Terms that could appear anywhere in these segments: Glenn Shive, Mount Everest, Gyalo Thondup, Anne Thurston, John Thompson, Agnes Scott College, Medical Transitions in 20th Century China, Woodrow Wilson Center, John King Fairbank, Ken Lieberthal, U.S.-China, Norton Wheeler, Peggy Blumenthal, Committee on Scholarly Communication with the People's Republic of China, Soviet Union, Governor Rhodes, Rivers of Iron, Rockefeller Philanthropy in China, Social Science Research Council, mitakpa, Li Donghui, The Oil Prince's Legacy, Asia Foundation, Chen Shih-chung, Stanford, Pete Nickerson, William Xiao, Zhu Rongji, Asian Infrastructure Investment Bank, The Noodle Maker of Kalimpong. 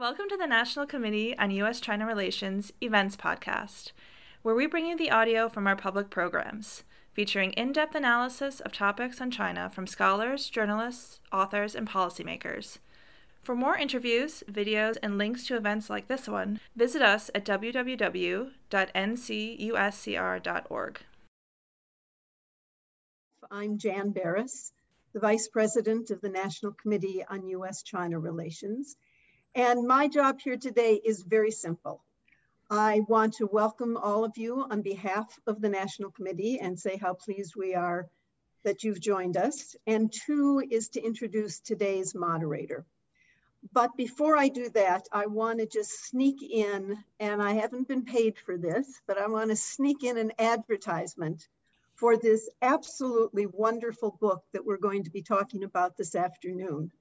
Welcome to the National Committee on U.S.-China Relations Events Podcast, where we bring you the audio from our public programs, featuring in-depth analysis of topics on China from scholars, journalists, authors, and policymakers. For more interviews, videos, and links to events like this one, visit us at www.ncuscr.org. I'm Jan Barris, the Vice President of the National Committee on U.S.-China Relations. And my job here today is very simple. I want to welcome all of you on behalf of the National Committee and say how pleased we are that you've joined us. And two is to introduce today's moderator. But before I do that, I want to just sneak in, and I haven't been paid for this, but I want to sneak in an advertisement for this absolutely wonderful book that we're going to be talking about this afternoon.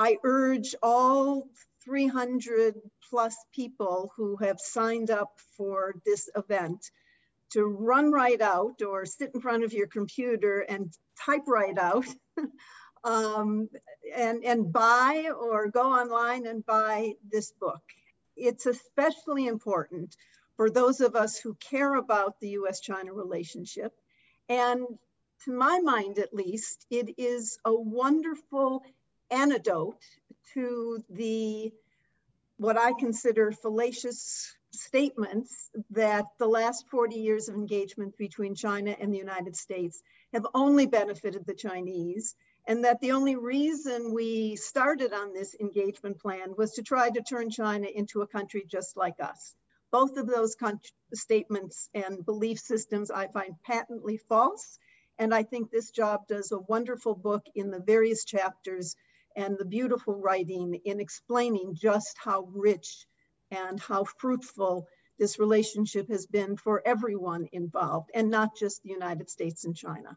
I urge all 300 plus people who have signed up for this event to run right out or sit in front of your computer and type right out and buy or go online and buy this book. It's especially important for those of us who care about the U.S.-China relationship. And to my mind, at least, it is a wonderful antidote to the, what I consider fallacious statements that the last 40 years of engagement between China and the United States have only benefited the Chinese, and that the only reason we started on this engagement plan was to try to turn China into a country just like us. Both of those statements and belief systems I find patently false, and I think this job does a wonderful book in the various chapters and the beautiful writing in explaining just how rich and how fruitful this relationship has been for everyone involved, and not just the United States and China.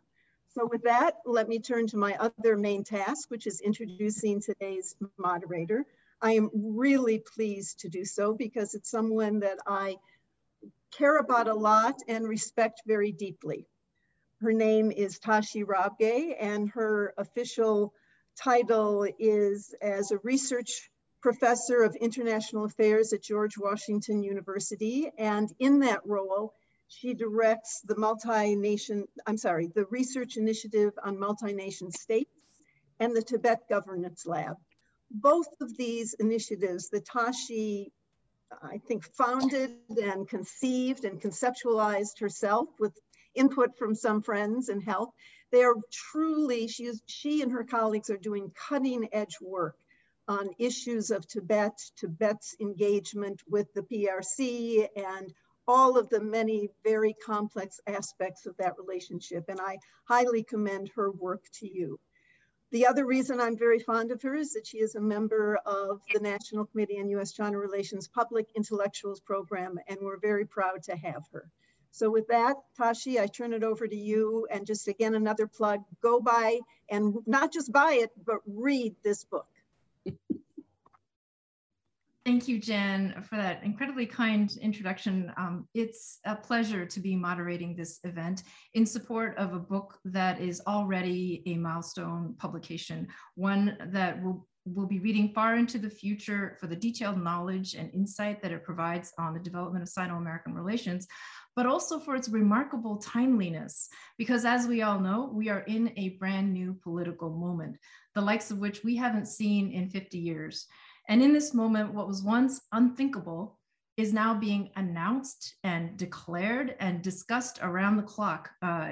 So with that, let me turn to my other main task, which is introducing today's moderator. I am really pleased to do so because it's someone that I care about a lot and respect very deeply. Her name is Tashi Rabgey, and her official title is as a research professor of international affairs at George Washington University. And in that role, she directs the the Research Initiative on Multination States and the Tibet Governance Lab. Both of these initiatives that Tashi, I think, founded and conceived and conceptualized herself with input from some friends and help. They are truly, she and her colleagues are doing cutting edge work on issues of Tibet, Tibet's engagement with the PRC, and all of the many very complex aspects of that relationship. And I highly commend her work to you. The other reason I'm very fond of her is that she is a member of the National Committee on U.S.-China Relations Public Intellectuals Program, and we're very proud to have her. So with that, Tashi, I turn it over to you, and just again, another plug, go buy, and not just buy it, but read this book. Thank you, Jen, for that incredibly kind introduction. It's a pleasure to be moderating this event in support of a book that is already a milestone publication, one that we'll be reading far into the future for the detailed knowledge and insight that it provides on the development of Sino-American relations, but also for its remarkable timeliness, because as we all know, we are in a brand new political moment, the likes of which we haven't seen in 50 years. And in this moment, what was once unthinkable is now being announced and declared and discussed around the clock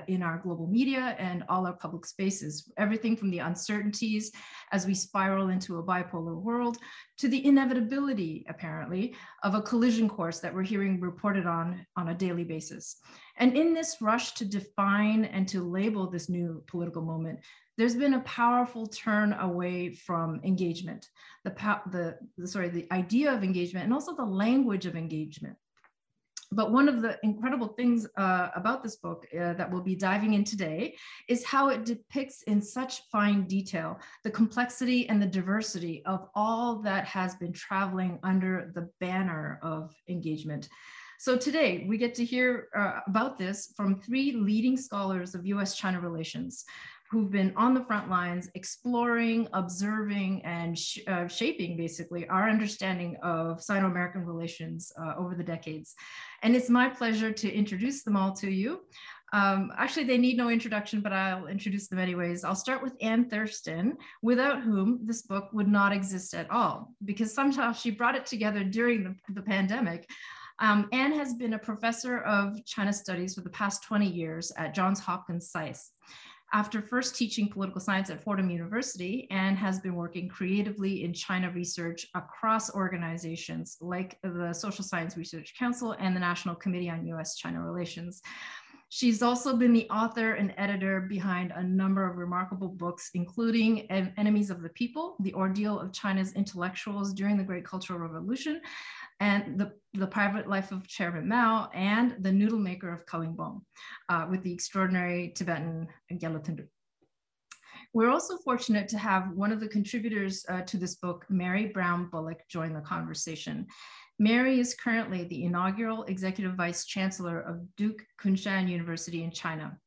in our global media and all our public spaces. Everything from the uncertainties as we spiral into a bipolar world to the inevitability, apparently, of a collision course that we're hearing reported on a daily basis. And in this rush to define and to label this new political moment, there's been a powerful turn away from engagement, the idea of engagement, and also the language of engagement. But one of the incredible things about this book that we'll be diving in today is how it depicts in such fine detail the complexity and the diversity of all that has been traveling under the banner of engagement. So today we get to hear about this from three leading scholars of U.S.-China relations. who've been on the front lines exploring, observing, and shaping basically our understanding of Sino-American relations over the decades. And it's my pleasure to introduce them all to you. Actually, they need no introduction, but I'll introduce them anyways. I'll start with Anne Thurston, without whom this book would not exist at all, because somehow she brought it together during the pandemic. Anne has been a professor of China studies for the past 20 years at Johns Hopkins SAIS. After first teaching political science at Fordham University, Anne has been working creatively in China research across organizations like the Social Science Research Council and the National Committee on U.S.-China Relations. She's also been the author and editor behind a number of remarkable books, including Enemies of the People, The Ordeal of China's Intellectuals During the Great Cultural Revolution, and The Private Life of Chairman Mao, and The Noodle Maker of Kalimpong, with the extraordinary Tibetan Gyalo Thondup. We're also fortunate to have one of the contributors to this book, Mary Brown Bullock, join the conversation. Mary is currently the inaugural Executive Vice Chancellor of Duke Kunshan University in China,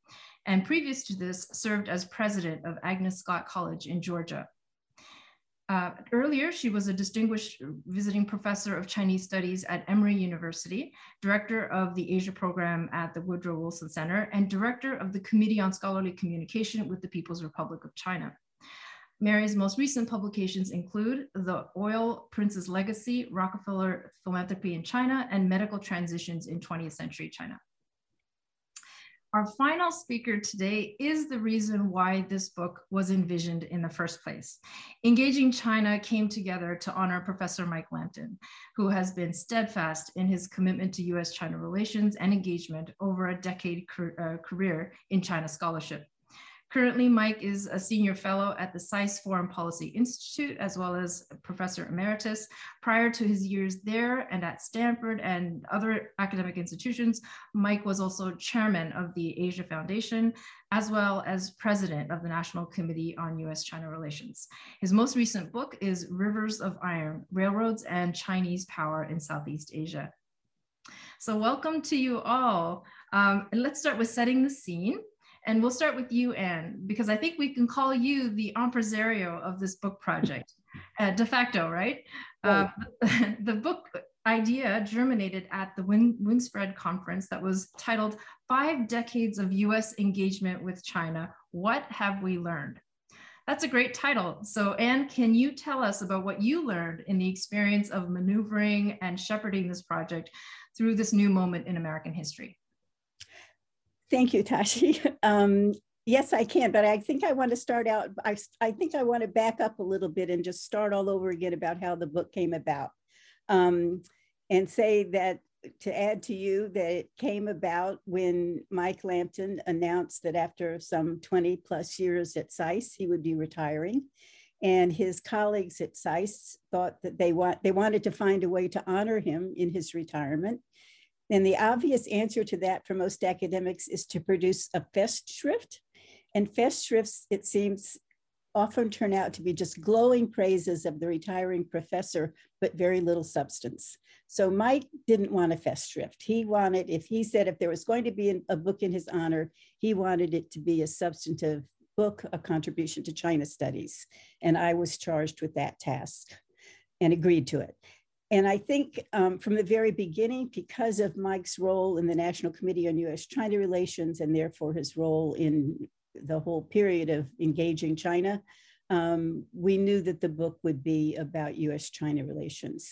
and previous to this, served as president of Agnes Scott College in Georgia. Earlier, she was a distinguished visiting professor of Chinese studies at Emory University, director of the Asia program at the Woodrow Wilson Center, and director of the Committee on Scholarly Communication with the People's Republic of China. Mary's most recent publications include The Oil Prince's Legacy, Rockefeller Philanthropy in China, and Medical Transitions in 20th Century China. Our final speaker today is the reason why this book was envisioned in the first place. Engaging China came together to honor Professor Mike Lampton, who has been steadfast in his commitment to US-China relations and engagement over a decade career in China scholarship. Currently, Mike is a senior fellow at the SAIS Foreign Policy Institute, as well as professor emeritus. Prior to his years there and at Stanford and other academic institutions, Mike was also chairman of the Asia Foundation, as well as president of the National Committee on U.S.-China Relations. His most recent book is Rivers of Iron, Railroads and Chinese Power in Southeast Asia. So welcome to you all. And let's start with setting the scene. And we'll start with you, Anne, because I think we can call you the impresario of this book project, de facto, right? The book idea germinated at the Wingspread conference that was titled 5 Decades of U.S. Engagement with China, What Have We Learned? That's a great title. So Anne, can you tell us about what you learned in the experience of maneuvering and shepherding this project through this new moment in American history? Thank you, Tashi. Yes, I can, but I think I want to start out, I think I want to back up a little bit and just start all over again about how the book came about and say that, to add to you, that it came about when Mike Lampton announced that after some 20 plus years at SAIS, he would be retiring. And his colleagues at SAIS thought that they wanted to find a way to honor him in his retirement. And the obvious answer to that for most academics is to produce a Festschrift. And Festschrifts, it seems, often turn out to be just glowing praises of the retiring professor, but very little substance. So Mike didn't want a Festschrift. He wanted, if there was going to be a book in his honor, he wanted it to be a substantive book, a contribution to China studies. And I was charged with that task and agreed to it. And I think from the very beginning, because of Mike's role in the National Committee on U.S.-China Relations, and therefore his role in the whole period of engaging China, we knew that the book would be about U.S.-China relations.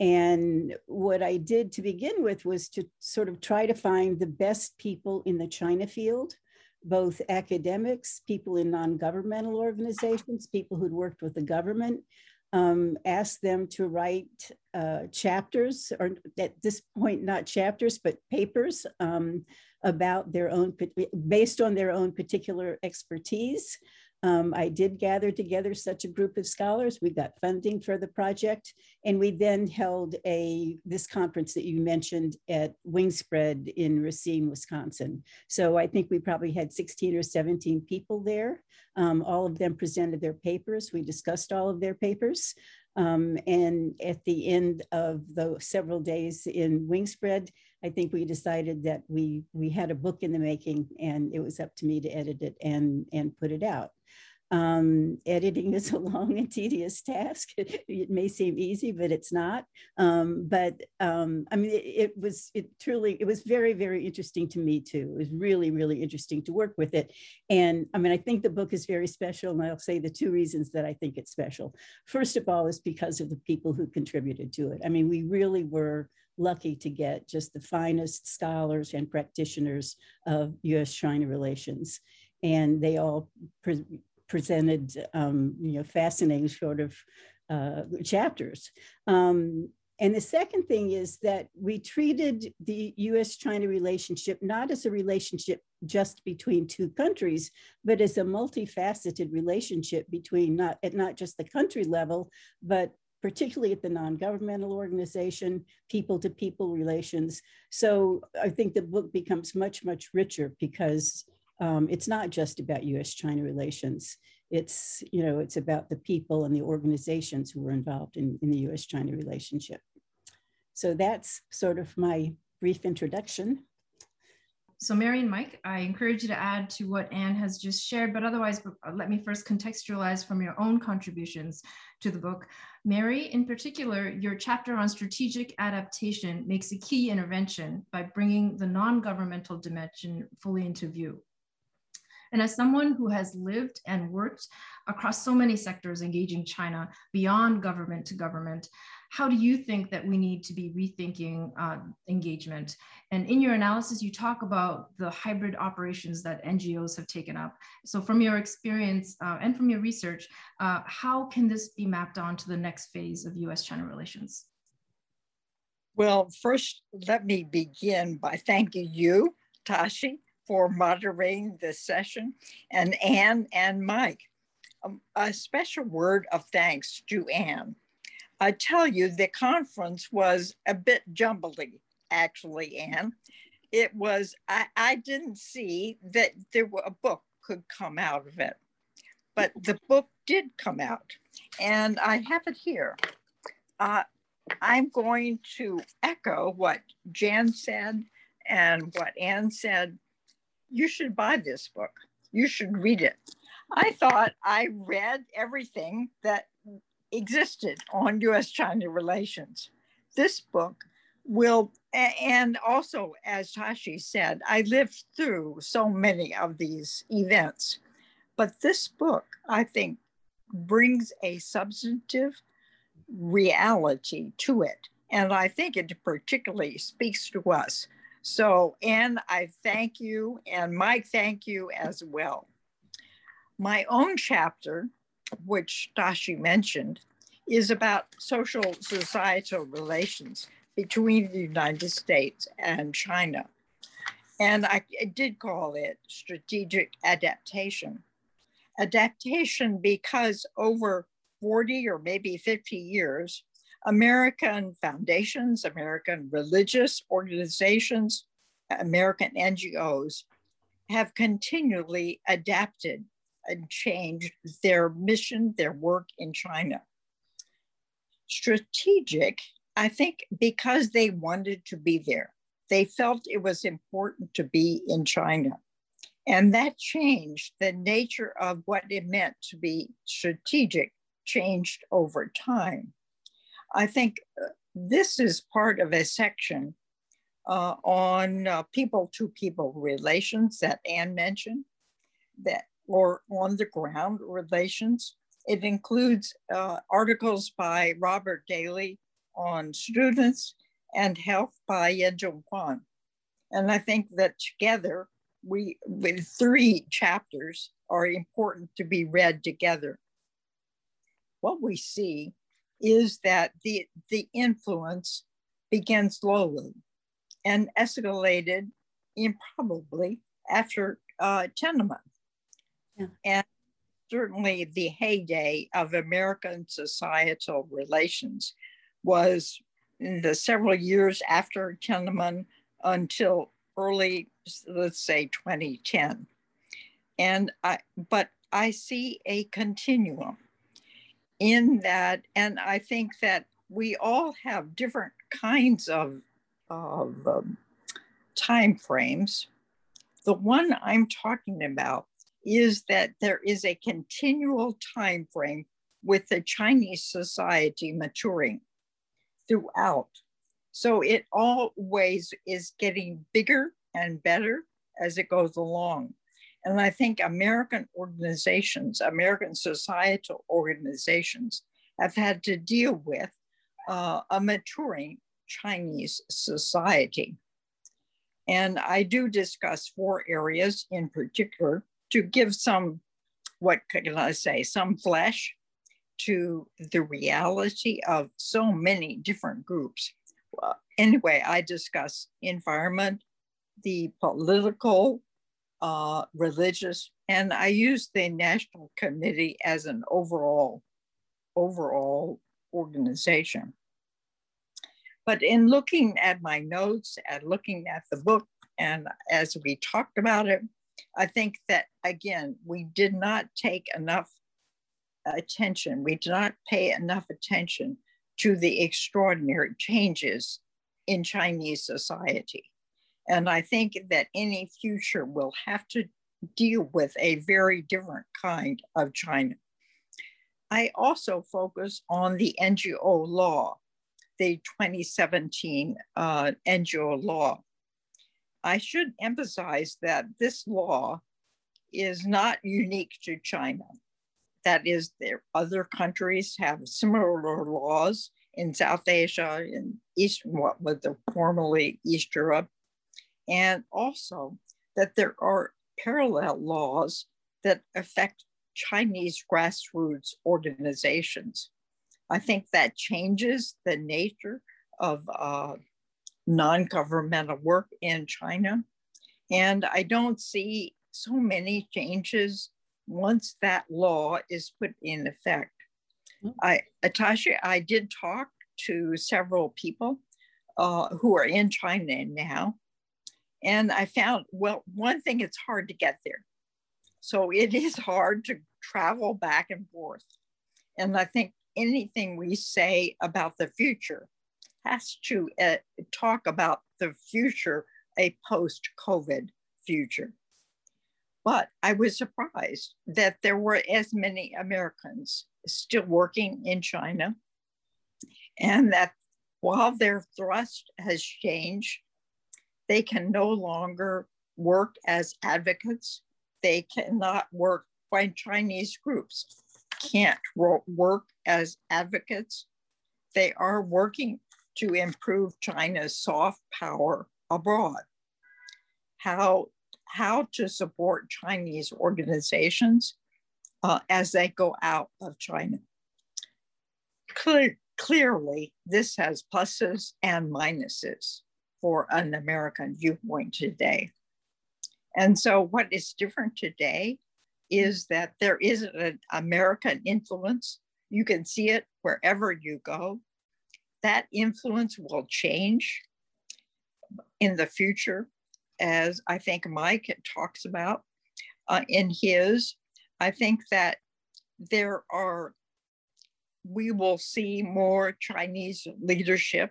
And what I did to begin with was to sort of try to find the best people in the China field, both academics, people in non-governmental organizations, people who'd worked with the government, asked them to write chapters, or at this point, not chapters, but papers about their own, based on their own particular expertise. I did gather together such a group of scholars. We got funding for the project, and we then held this conference that you mentioned at Wingspread in Racine, Wisconsin. So I think we probably had 16 or 17 people there. All of them presented their papers. We discussed all of their papers. And at the end of the several days in Wingspread, I think we decided that we had a book in the making, and it was up to me to edit it and put it out. Editing is a long and tedious task. It may seem easy, but it's not. I mean, it was very, very interesting to me too. It was really, really interesting to work with it. And I mean, I think the book is very special, and I'll say the two reasons that I think it's special. First of all, is because of the people who contributed to it. I mean, we really were lucky to get just the finest scholars and practitioners of U.S.-China relations. And they all presented, you know, fascinating sort of chapters. And the second thing is that we treated the U.S.-China relationship not as a relationship just between two countries, but as a multifaceted relationship between not just the country level, but particularly at the non-governmental organization, people-to-people relations. So I think the book becomes much, much richer because it's not just about U.S.-China relations. It's, you know, it's about the people and the organizations who were involved in the U.S.-China relationship. So that's sort of my brief introduction. So Mary and Mike, I encourage you to add to what Anne has just shared, but otherwise, let me first contextualize from your own contributions to the book. Mary, in particular, your chapter on strategic adaptation makes a key intervention by bringing the non-governmental dimension fully into view. And as someone who has lived and worked across so many sectors engaging China beyond government to government, how do you think that we need to be rethinking engagement? And in your analysis, you talk about the hybrid operations that NGOs have taken up. So from your experience and from your research, how can this be mapped on to the next phase of U.S.-China relations? Well, first, let me begin by thanking you, Tashi, for moderating this session, and Anne and Mike. A special word of thanks to Anne. I tell you, the conference was a bit jumbly, actually, Anne. It was, I didn't see that there were, a book could come out of it, but the book did come out, and I have it here. I'm going to echo what Jan said and what Anne said. You should buy this book. You should read it. I thought I read everything that existed on U.S.-China relations. This book will, and also, as Tashi said, I lived through so many of these events, but this book, I think, brings a substantive reality to it. And I think it particularly speaks to us. So, Anne, I thank you, and Mike, thank you as well. My own chapter, which Tashi mentioned, is about social societal relations between the United States and China. And I did call it strategic adaptation. Adaptation because over 40 or maybe 50 years, American foundations, American religious organizations, American NGOs have continually adapted and changed their mission, their work in China. Strategic, I think, because they wanted to be there. They felt it was important to be in China. And that changed. The nature of what it meant to be strategic changed over time. I think this is part of a section on people-to-people relations that Anne mentioned, that or on-the-ground relations. It includes articles by Robert Daly on students and health by Yen Zhonghuan. And I think that together, we with three chapters are important to be read together. What we see is that the influence began slowly and escalated improbably after Tiananmen. Yeah. And certainly the heyday of American societal relations was in the several years after Tiananmen until early, let's say 2010. And but I see a continuum. in that. And I think that we all have different kinds of time frames. The one I'm talking about is that there is a continual time frame with the Chinese society maturing throughout. So it always is getting bigger and better as it goes along. And I think American organizations, American societal organizations have had to deal with a maturing Chinese society. And I do discuss four areas in particular to give some, what could I say, some flesh to the reality of so many different groups. Anyway, I discuss environment, the political, religious, and I use the National Committee as an overall organization. But in looking at my notes, at looking at the book, and as we talked about it, I think that, again, we did not take enough attention. We did not pay enough attention to the extraordinary changes in Chinese society. And I think that any future will have to deal with a very different kind of China. I also focus on the NGO law, the 2017 NGO law. I should emphasize that this law is not unique to China. That is, there other countries have similar laws in South Asia, in East, what was the formerly East Europe, and also that there are parallel laws that affect Chinese grassroots organizations. I think that changes the nature of non-governmental work in China. And I don't see so many changes once that law is put in effect. Tashi, I did talk to several people who are in China now. And I found, well, one thing, it's hard to get there. So it is hard to travel back and forth. And I think anything we say about the future has to talk about the future, a post-COVID future. But I was surprised that there were as many Americans still working in China, and that while their thrust has changed, they can no longer work as advocates. They cannot work by Chinese groups. Can't work as advocates. They are working to improve China's soft power abroad. How to support Chinese organizations as they go out of China. Clearly, this has pluses and minuses for an American viewpoint today. And so what is different today is that there is an American influence. You can see it wherever you go. That influence will change in the future, as I think Mike talks about in his. I think that we will see more Chinese leadership,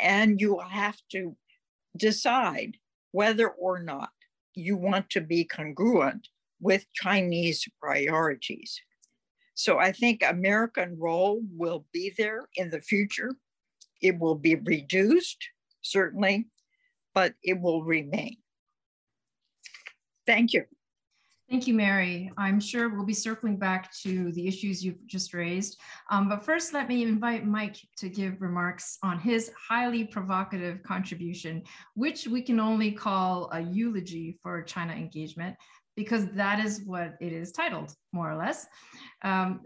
and you will have to decide whether or not you want to be congruent with Chinese priorities. So I think American role will be there in the future. It will be reduced, certainly, but it will remain. Thank you. Thank you, Mary. I'm sure we'll be circling back to the issues you've just raised. But first, let me invite Mike to give remarks on his highly provocative contribution, which we can only call a eulogy for China engagement, because that is what it is titled, more or less.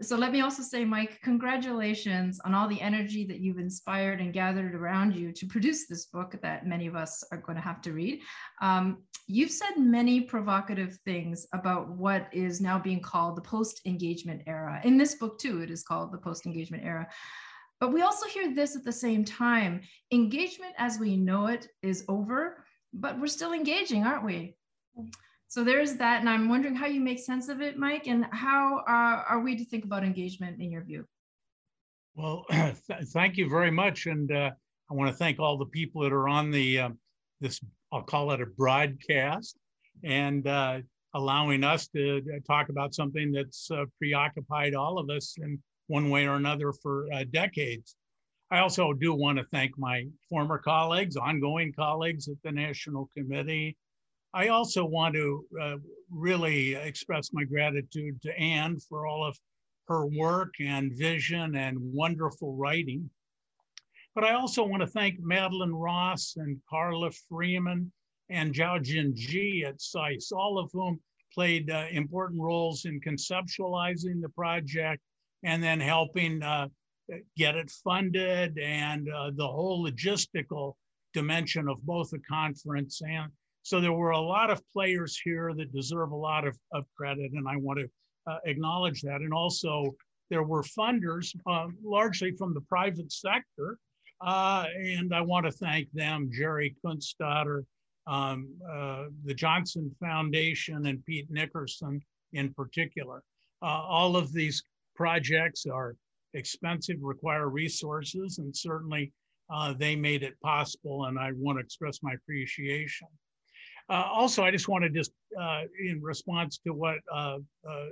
So let me also say, Mike, congratulations on all the energy that you've inspired and gathered around you to produce this book that many of us are going to have to read. You've said many provocative things about what is now being called the post-engagement era. In this book, too, it is called the post-engagement era. But we also hear this at the same time. Engagement as we know it is over, but we're still engaging, aren't we? So there's that, and I'm wondering how you make sense of it, Mike, and how are we to think about engagement in your view? Well, thank you very much, and I want to thank all the people that are on the this, I'll call it a broadcast, and allowing us to talk about something that's preoccupied all of us in one way or another for decades. I also do want to thank my former colleagues, ongoing colleagues at the National Committee. I also want to really express my gratitude to Anne for all of her work and vision and wonderful writing. But I also want to thank Madeline Ross and Carla Freeman and Zhao Jinji at SAIS, all of whom played important roles in conceptualizing the project and then helping get it funded, and the whole logistical dimension of both the conference. And so there were a lot of players here that deserve a lot of credit, and I want to acknowledge that. And also there were funders, largely from the private sector, and I want to thank them, Jerry Kunstadter, the Johnson Foundation, and Pete Nickerson in particular. All of these projects are expensive, require resources, and certainly they made it possible, and I want to express my appreciation. Also, I just want to just, in response to what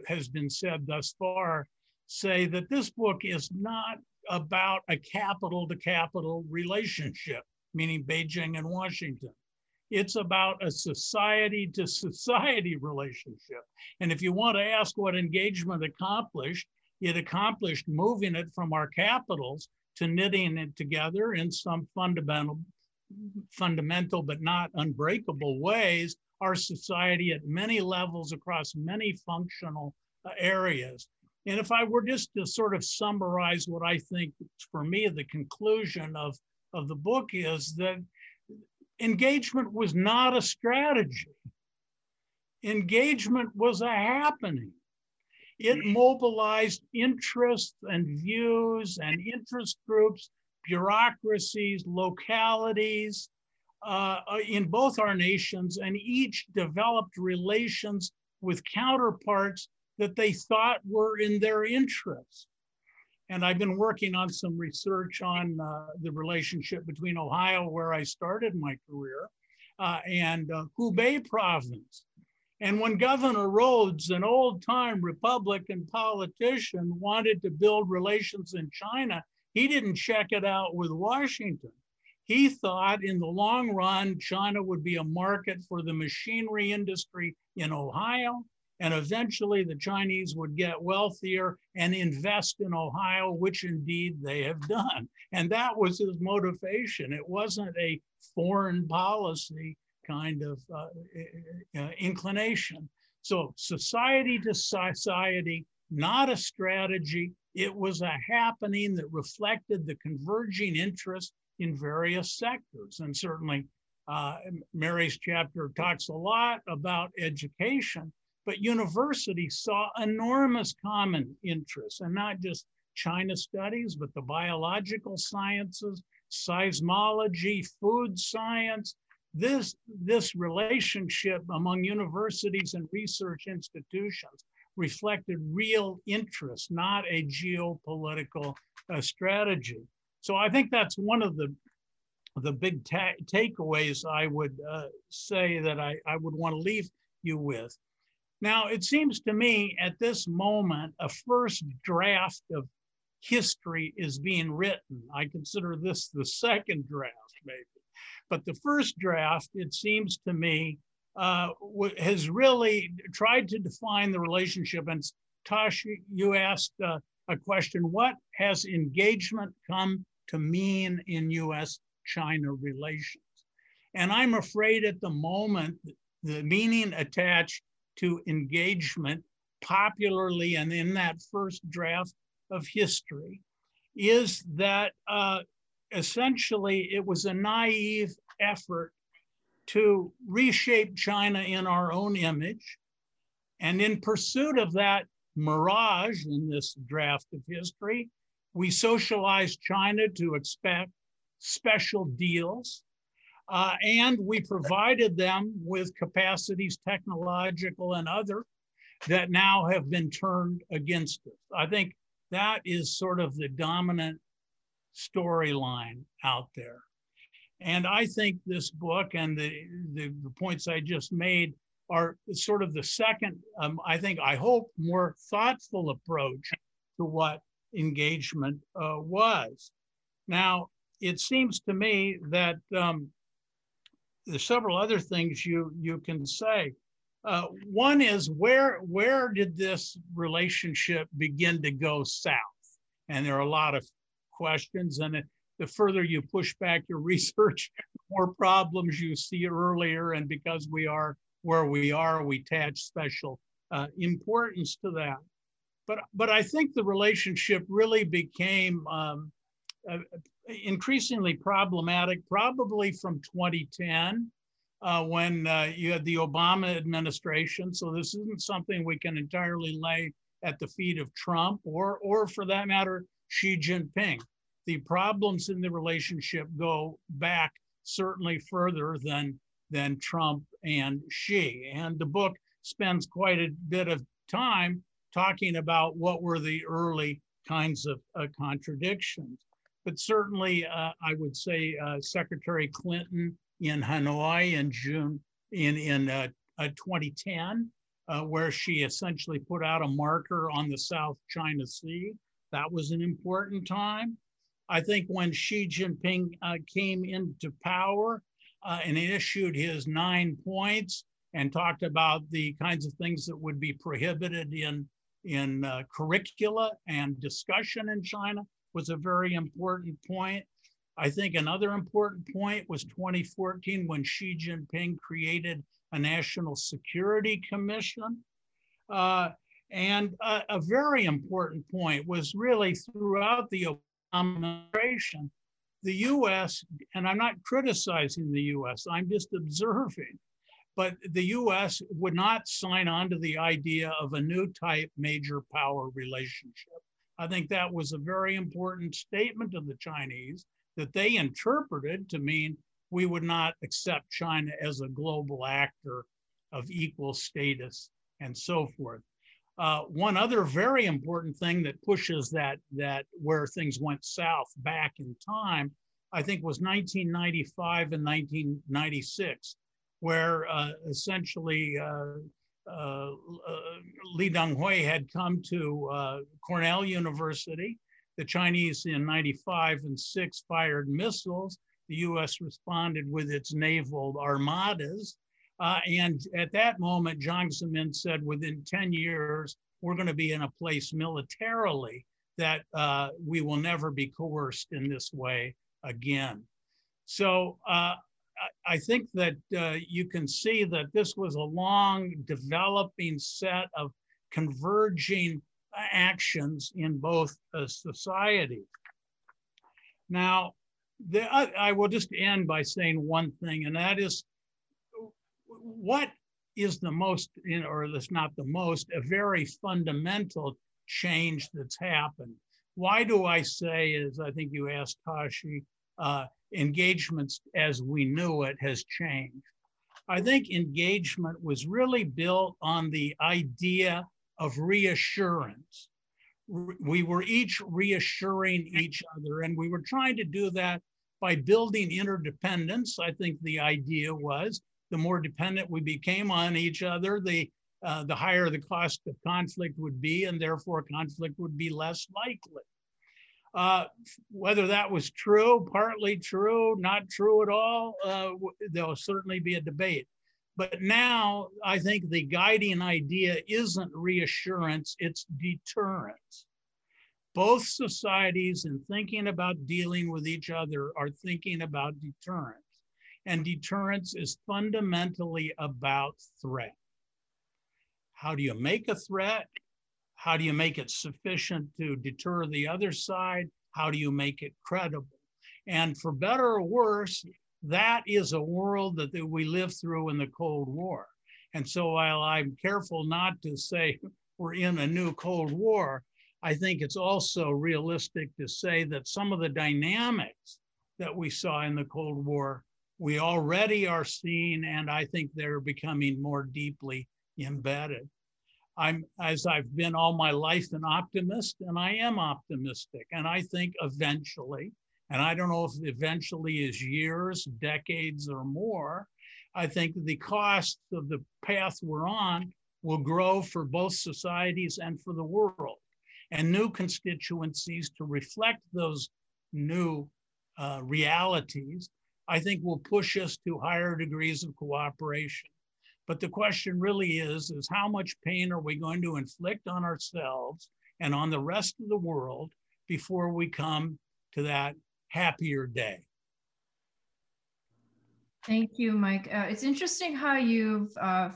has been said thus far, say that this book is not about a capital-to-capital relationship, meaning Beijing and Washington. It's about a society-to-society relationship. And if you want to ask what engagement accomplished, it accomplished moving it from our capitals to knitting it together in some fundamental but not unbreakable ways, our society at many levels across many functional areas. And if I were just to sort of summarize what I think, for me, the conclusion of the book is that engagement was not a strategy. Engagement was a happening. It mobilized interests and views and interest groups, bureaucracies, localities in both our nations, and each developed relations with counterparts that they thought were in their interest. And I've been working on some research on the relationship between Ohio, where I started my career, and Hubei province. And when Governor Rhodes, an old-time Republican politician, wanted to build relations in China, he didn't check it out with Washington. He thought in the long run, China would be a market for the machinery industry in Ohio, and eventually the Chinese would get wealthier and invest in Ohio, which indeed they have done. And that was his motivation. It wasn't a foreign policy kind of inclination. So society to society, not a strategy. It was a happening that reflected the converging interests in various sectors. And certainly Mary's chapter talks a lot about education, but universities saw enormous common interests, and not just China studies, but the biological sciences, seismology, food science. This relationship among universities and research institutions reflected real interest, not a geopolitical strategy. So I think that's one of the big takeaways I would say that I would want to leave you with. Now, it seems to me at this moment, a first draft of history is being written. I consider this the second draft, maybe. But the first draft, it seems to me, has really tried to define the relationship. And Tash, you asked a question, what has engagement come to mean in U.S.-China relations? And I'm afraid at the moment, the meaning attached to engagement popularly and in that first draft of history is that essentially it was a naive effort to reshape China in our own image. And in pursuit of that mirage in this draft of history, we socialized China to expect special deals. And we provided them with capacities, technological and other, that now have been turned against us. I think that is sort of the dominant storyline out there. And I think this book and the points I just made are sort of the second, I think, I hope, more thoughtful approach to what engagement was. Now, it seems to me that there's several other things you can say. One is, where did this relationship begin to go south? And there are a lot of questions, and the further you push back your research, the more problems you see earlier. And because we are where we are, we attach special importance to that. But I think the relationship really became increasingly problematic, probably from 2010, when you had the Obama administration. So this isn't something we can entirely lay at the feet of Trump or for that matter, Xi Jinping. The problems in the relationship go back certainly further than Trump and Xi. And the book spends quite a bit of time talking about what were the early kinds of contradictions. But certainly, I would say Secretary Clinton in Hanoi in June in 2010, where she essentially put out a marker on the South China Sea. That was an important time. I think when Xi Jinping came into power and issued his 9 points and talked about the kinds of things that would be prohibited in curricula and discussion in China, was a very important point. I think another important point was 2014 when Xi Jinping created a National Security Commission. And a very important point was really throughout the Obama administration, the US, and I'm not criticizing the US, I'm just observing, but the US would not sign on to the idea of a new type major power relationship. I think that was a very important statement of the Chinese that they interpreted to mean we would not accept China as a global actor of equal status and so forth. One other very important thing that pushes that where things went south back in time, I think, was 1995 and 1996, where essentially Li Donghui had come to Cornell University. The Chinese in 95 and 6 fired missiles. The US responded with its naval armadas. And at that moment, Jiang Zemin said, within 10 years, we're going to be in a place militarily that we will never be coerced in this way again. So I think that you can see that this was a long developing set of converging actions in both societies. Now, I will just end by saying one thing, and that is, what is the most, or that's not the most, a very fundamental change that's happened? Why do I say, as I think you asked Tashi, engagements as we knew it has changed? I think engagement was really built on the idea of reassurance. We were each reassuring each other, and we were trying to do that by building interdependence. I think the idea was the more dependent we became on each other, the higher the cost of conflict would be, and therefore conflict would be less likely. Whether that was true, partly true, not true at all, there'll certainly be a debate. But now I think the guiding idea isn't reassurance, it's deterrence. Both societies, in thinking about dealing with each other, are thinking about deterrence. And deterrence is fundamentally about threat. How do you make a threat? How do you make it sufficient to deter the other side? How do you make it credible? And for better or worse, that is a world that we lived through in the Cold War. And so while I'm careful not to say we're in a new Cold War, I think it's also realistic to say that some of the dynamics that we saw in the Cold War we already are seeing, and I think they're becoming more deeply embedded. As I've been all my life, an optimist, and I am optimistic. And I think eventually, and I don't know if eventually is years, decades, or more, I think the cost of the path we're on will grow for both societies and for the world. And new constituencies to reflect those new realities, I think will push us to higher degrees of cooperation. But the question really is how much pain are we going to inflict on ourselves and on the rest of the world before we come to that happier day? Thank you, Mike. It's interesting how you've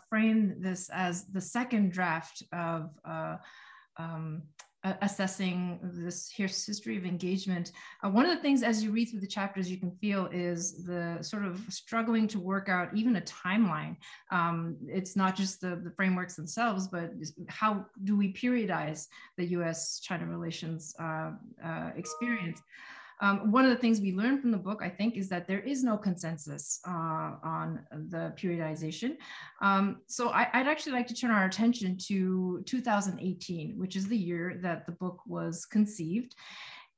framed this as the second draft of assessing this history of engagement. One of the things as you read through the chapters you can feel is the sort of struggling to work out even a timeline. It's not just the frameworks themselves, but how do we periodize the US-China relations experience? One of the things we learned from the book, I think, is that there is no consensus on the periodization. So I'd actually like to turn our attention to 2018, which is the year that the book was conceived,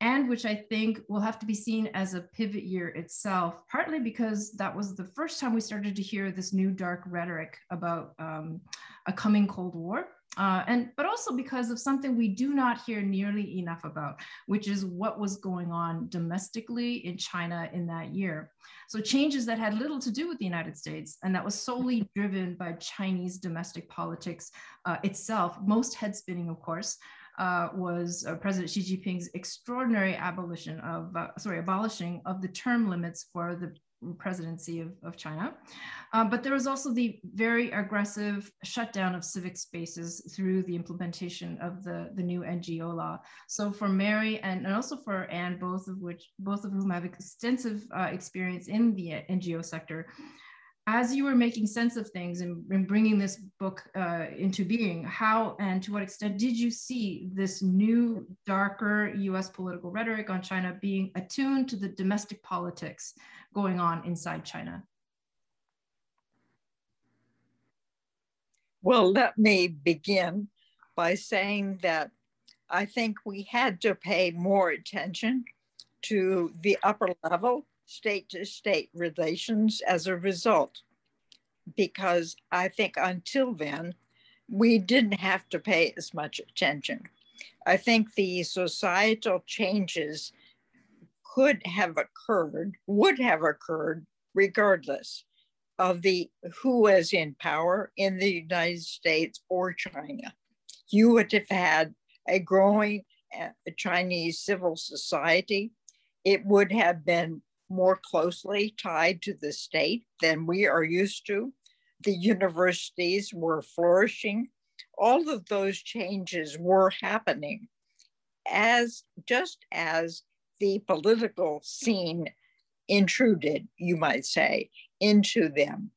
and which I think will have to be seen as a pivot year itself, partly because that was the first time we started to hear this new dark rhetoric about a coming Cold War. But also because of something we do not hear nearly enough about, which is what was going on domestically in China in that year. So changes that had little to do with the United States, and that was solely driven by Chinese domestic politics itself. Most head-spinning, of course, was President Xi Jinping's extraordinary abolishing of the term limits for the presidency of China. But there was also the very aggressive shutdown of civic spaces through the implementation of the new NGO law. So for Mary and also for Anne, both of whom have extensive experience in the NGO sector, as you were making sense of things and bringing this book into being, how and to what extent did you see this new, darker US political rhetoric on China being attuned to the domestic politics going on inside China? Well, let me begin by saying that I think we had to pay more attention to the upper level, state-to-state relations as a result, because I think until then, we didn't have to pay as much attention. I think the societal changes would have occurred regardless of who was in power in the United States or China. You would have had a growing Chinese civil society. It would have been more closely tied to the state than we are used to. The universities were flourishing. All of those changes were happening just as the political scene intruded, you might say, into them.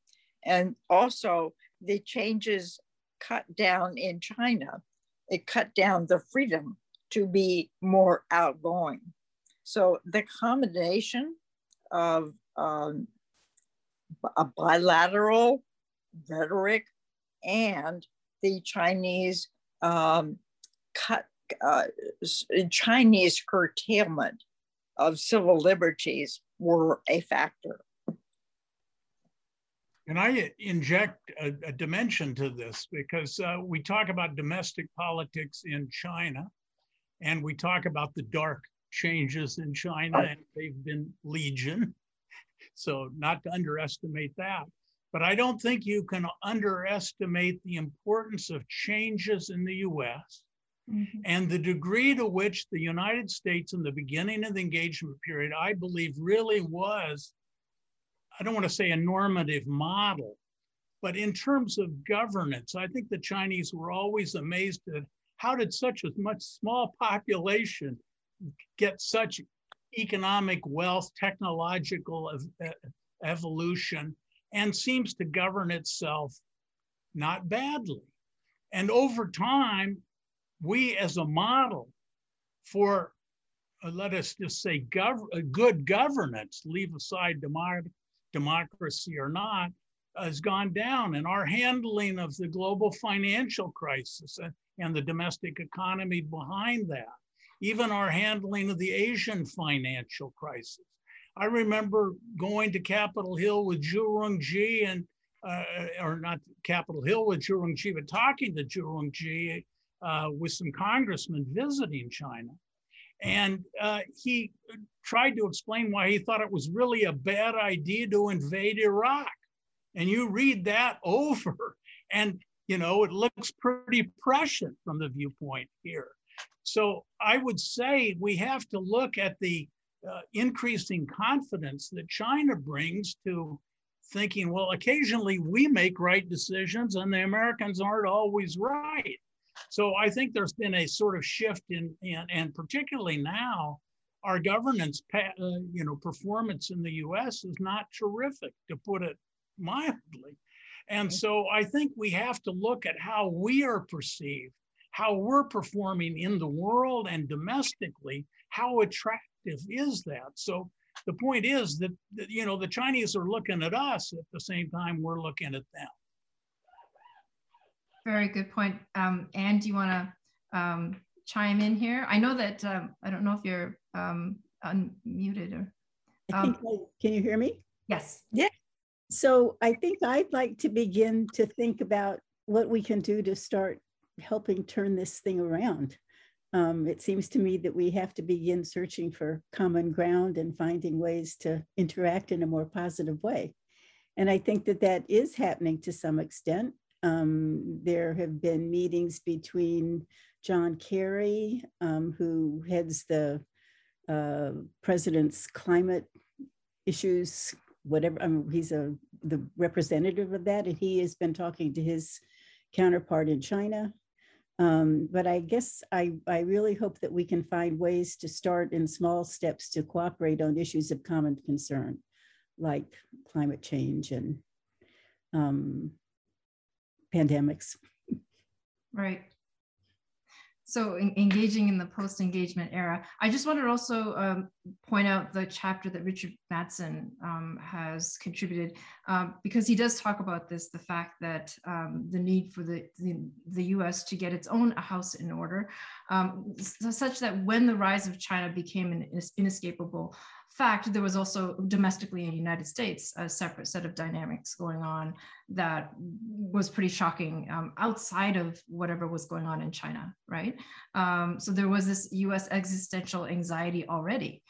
And also the changes cut down in China. It cut down the freedom to be more outgoing. So the combination of a bilateral rhetoric and the Chinese Chinese curtailment of civil liberties were a factor. And I inject a dimension to this, because we talk about domestic politics in China, and we talk about the dark changes in China, and they've been legion. So not to underestimate that. But I don't think you can underestimate the importance of changes in the US, mm-hmm. and the degree to which the United States in the beginning of the engagement period, I believe, really was, I don't want to say a normative model, but in terms of governance, I think the Chinese were always amazed at how did such a much small population get such economic wealth, technological evolution, and seems to govern itself not badly. And over time, we as a model for, let us just say, good governance, leave aside democracy or not, has gone down, and our handling of the global financial crisis and the domestic economy behind that, even our handling of the Asian financial crisis. I remember going to Capitol Hill with Zhu Rongji, and or not Capitol Hill with Zhu Rongji, but talking to Zhu Rongji with some congressmen visiting China. And he tried to explain why he thought it was really a bad idea to invade Iraq. And you read that over and, you know, it looks pretty prescient from the viewpoint here. So I would say we have to look at the increasing confidence that China brings to thinking, well, occasionally we make right decisions and the Americans aren't always right. So I think there's been a sort of shift in and particularly now, our governance, you know, performance in the U.S. is not terrific, to put it mildly. And so I think we have to look at how we are perceived, how we're performing in the world and domestically, how attractive is that? So the point is that, you know, the Chinese are looking at us at the same time we're looking at them. Very good point. Anne, do you want to chime in here? I know that, I don't know if you're unmuted or. Can you hear me? Yes. Yeah. So I think I'd like to begin to think about what we can do to start helping turn this thing around. It seems to me that we have to begin searching for common ground and finding ways to interact in a more positive way. And I think that that is happening to some extent. There have been meetings between John Kerry, who heads the president's climate issues, whatever, I mean, he's the representative of that, and he has been talking to his counterpart in China. But I guess I really hope that we can find ways to start in small steps to cooperate on issues of common concern, like climate change and pandemics. Right. So engaging in the post-engagement era. I just wanted to also point out the chapter that Richard Mattson has contributed, because he does talk about this, the fact that the need for the US to get its own house in order, such that when the rise of China became an inescapable fact, there was also domestically in the United States a separate set of dynamics going on that was pretty shocking outside of whatever was going on in China, right? So there was this US existential anxiety already,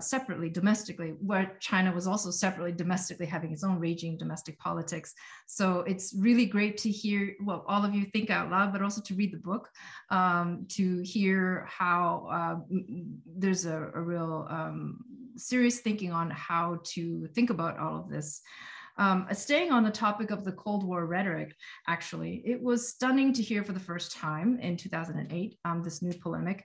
separately domestically, where China was also separately domestically having its own raging domestic politics. So it's really great to hear what all of you think out loud, but also to read the book, to hear how there's a real serious thinking on how to think about all of this. Staying on the topic of the Cold War rhetoric, actually, it was stunning to hear for the first time in 2008, this new polemic,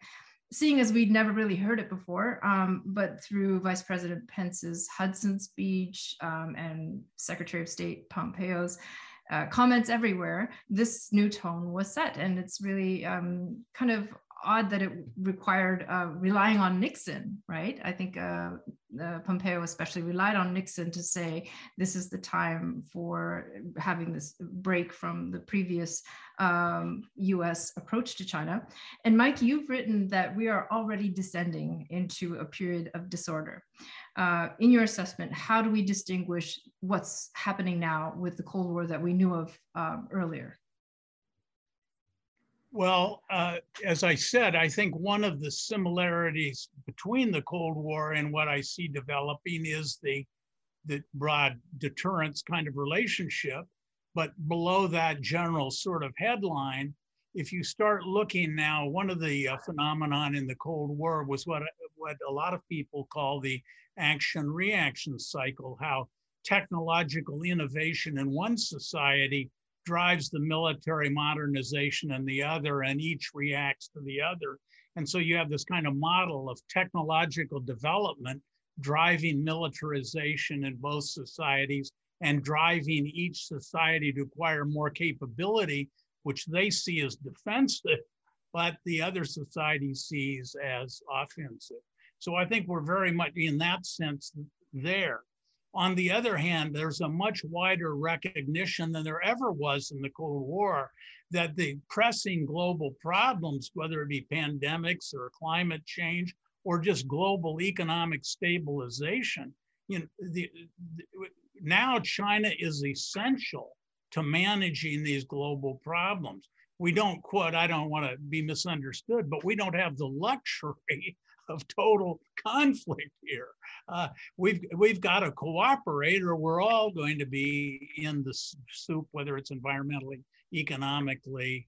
seeing as we'd never really heard it before, but through Vice President Pence's Hudson speech and Secretary of State Pompeo's comments everywhere, this new tone was set. And it's really kind of odd that it required relying on Nixon, right? I think Pompeo especially relied on Nixon to say, this is the time for having this break from the previous US approach to China. And Mike, you've written that we are already descending into a period of disorder. In your assessment, how do we distinguish what's happening now with the Cold War that we knew of earlier? Well, as I said, I think one of the similarities between the Cold War and what I see developing is the broad deterrence kind of relationship. But below that general sort of headline, if you start looking now, one of the phenomenon in the Cold War was what a lot of people call the action-reaction cycle, how technological innovation in one society drives the military modernization and the other, and each reacts to the other. And so you have this kind of model of technological development driving militarization in both societies and driving each society to acquire more capability, which they see as defensive, but the other society sees as offensive. So I think we're very much in that sense there. On the other hand, there's a much wider recognition than there ever was in the Cold War that the pressing global problems, whether it be pandemics or climate change or just global economic stabilization, you know, now China is essential to managing these global problems. We don't, quote, I don't want to be misunderstood, but we don't have the luxury of total conflict here. We've got to cooperate, or we're all going to be in the soup, whether it's environmentally, economically,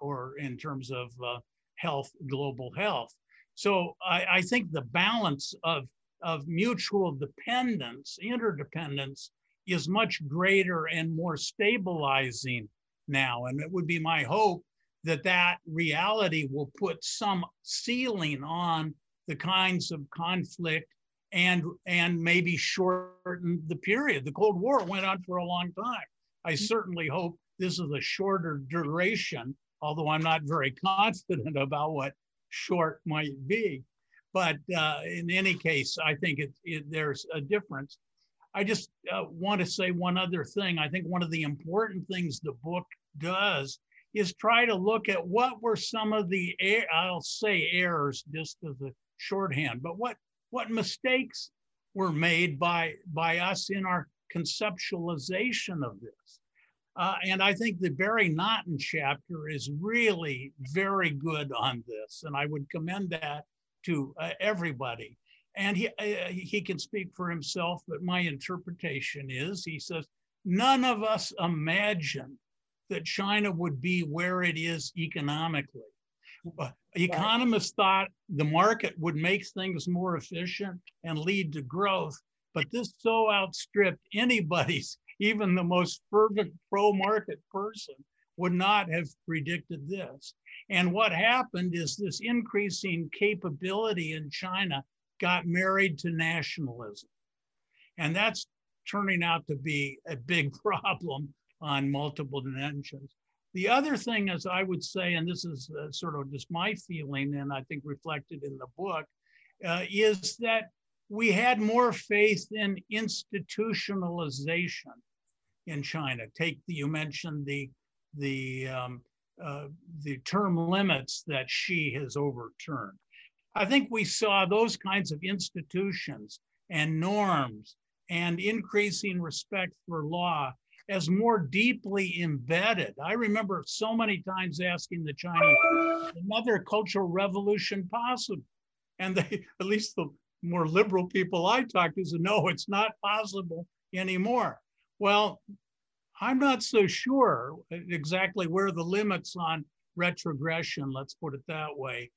or in terms of health, global health. So I think the balance of mutual dependence, interdependence, is much greater and more stabilizing now. And it would be my hope that that reality will put some ceiling on the kinds of conflict and maybe shorten the period. The Cold War went on for a long time. I certainly hope this is a shorter duration, although I'm not very confident about what short might be. But in any case, I think there's a difference. I just want to say one other thing. I think one of the important things the book does is try to look at what were some of the, I'll say errors just as a shorthand, but what mistakes were made by us in our conceptualization of this. And I think the Barry Naughton chapter is really very good on this. And I would commend that to everybody. And he can speak for himself, but my interpretation is, he says, none of us imagined that China would be where it is economically. Economists thought the market would make things more efficient and lead to growth, but this so outstripped anybody's, even the most fervent pro-market person would not have predicted this. And what happened is this increasing capability in China got married to nationalism. And that's turning out to be a big problem on multiple dimensions. The other thing is, I would say, and this is sort of just my feeling, and I think reflected in the book, is that we had more faith in institutionalization in China. Take the, you mentioned the term limits that Xi has overturned. I think we saw those kinds of institutions and norms and increasing respect for law as more deeply embedded. I remember so many times asking the Chinese, is another cultural revolution possible? And they, at least the more liberal people I talked to, said, no, it's not possible anymore. Well, I'm not so sure exactly where the limits on retrogression, let's put it that way,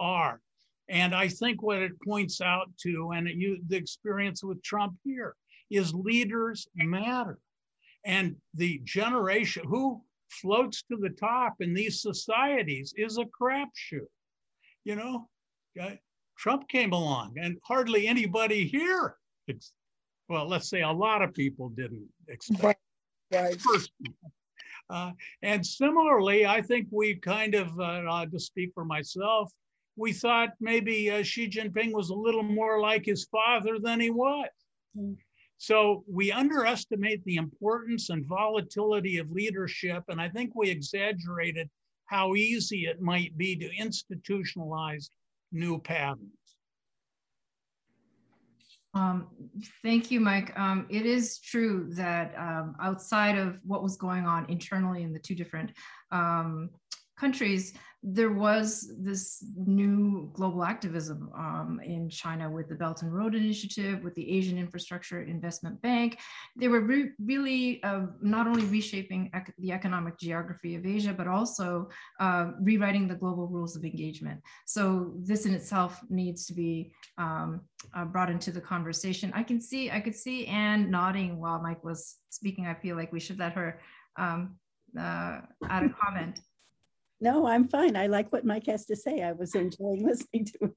are. And I think what it points out to, and the experience with Trump here, is leaders matter. And the generation who floats to the top in these societies is a crapshoot. You know, Trump came along and hardly anybody here, well, let's say a lot of people didn't expect it. And similarly, I think we kind of, to speak for myself, we thought maybe Xi Jinping was a little more like his father than he was. Mm. So we underestimate the importance and volatility of leadership. And I think we exaggerated how easy it might be to institutionalize new patterns. Thank you, Mike. It is true that outside of what was going on internally in the two different countries, there was this new global activism in China with the Belt and Road Initiative, with the Asian Infrastructure Investment Bank. They were really not only reshaping the economic geography of Asia, but also rewriting the global rules of engagement. So this in itself needs to be brought into the conversation. I could see Anne nodding while Mike was speaking. I feel like we should let her add a comment. No, I'm fine. I like what Mike has to say. I was enjoying listening to him.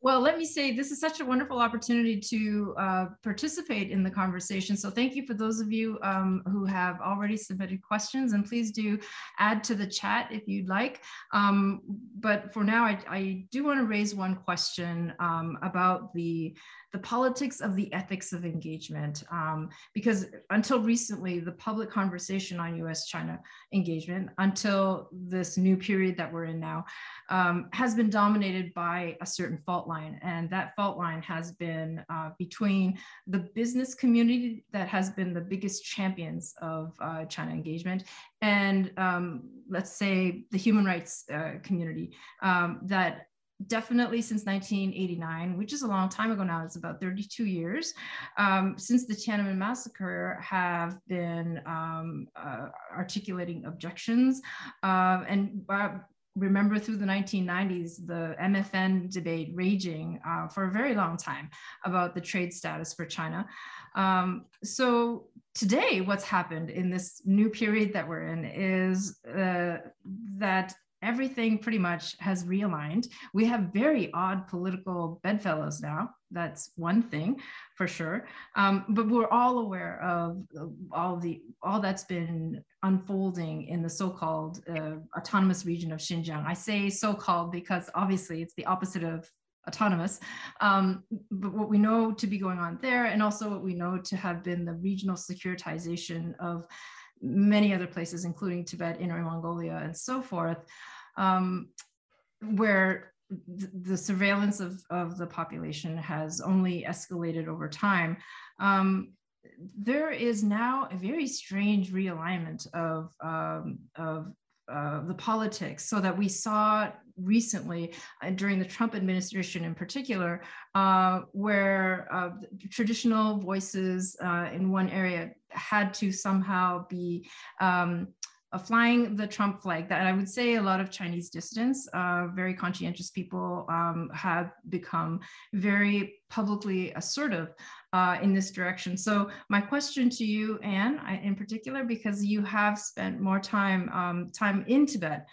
Well, let me say, this is such a wonderful opportunity to participate in the conversation. So thank you for those of you who have already submitted questions, and please do add to the chat if you'd like. But for now, I do want to raise one question about the the politics of the ethics of engagement, because until recently, the public conversation on US-China engagement, until this new period that we're in now, has been dominated by a certain fault line. And that fault line has been between the business community that has been the biggest champions of China engagement and let's say the human rights community that definitely since 1989, which is a long time ago now, it's about 32 years, since the Tiananmen massacre have been articulating objections and remember through the 1990s, the MFN debate raging for a very long time about the trade status for China. So today what's happened in this new period that we're in is that everything pretty much has realigned. We have very odd political bedfellows now. That's one thing for sure. But we're all aware of all that's been unfolding in the so-called autonomous region of Xinjiang. I say so-called because obviously it's the opposite of autonomous, but what we know to be going on there, and also what we know to have been the regional securitization of many other places, including Tibet, Inner Mongolia, and so forth, where the surveillance of the population has only escalated over time. There is now a very strange realignment of the politics, so that we saw recently during the Trump administration in particular, where traditional voices in one area had to somehow be flying the Trump flag. That I would say a lot of Chinese dissidents, very conscientious people have become very publicly assertive in this direction. So my question to you, Anne, in particular, because you have spent more time in Tibet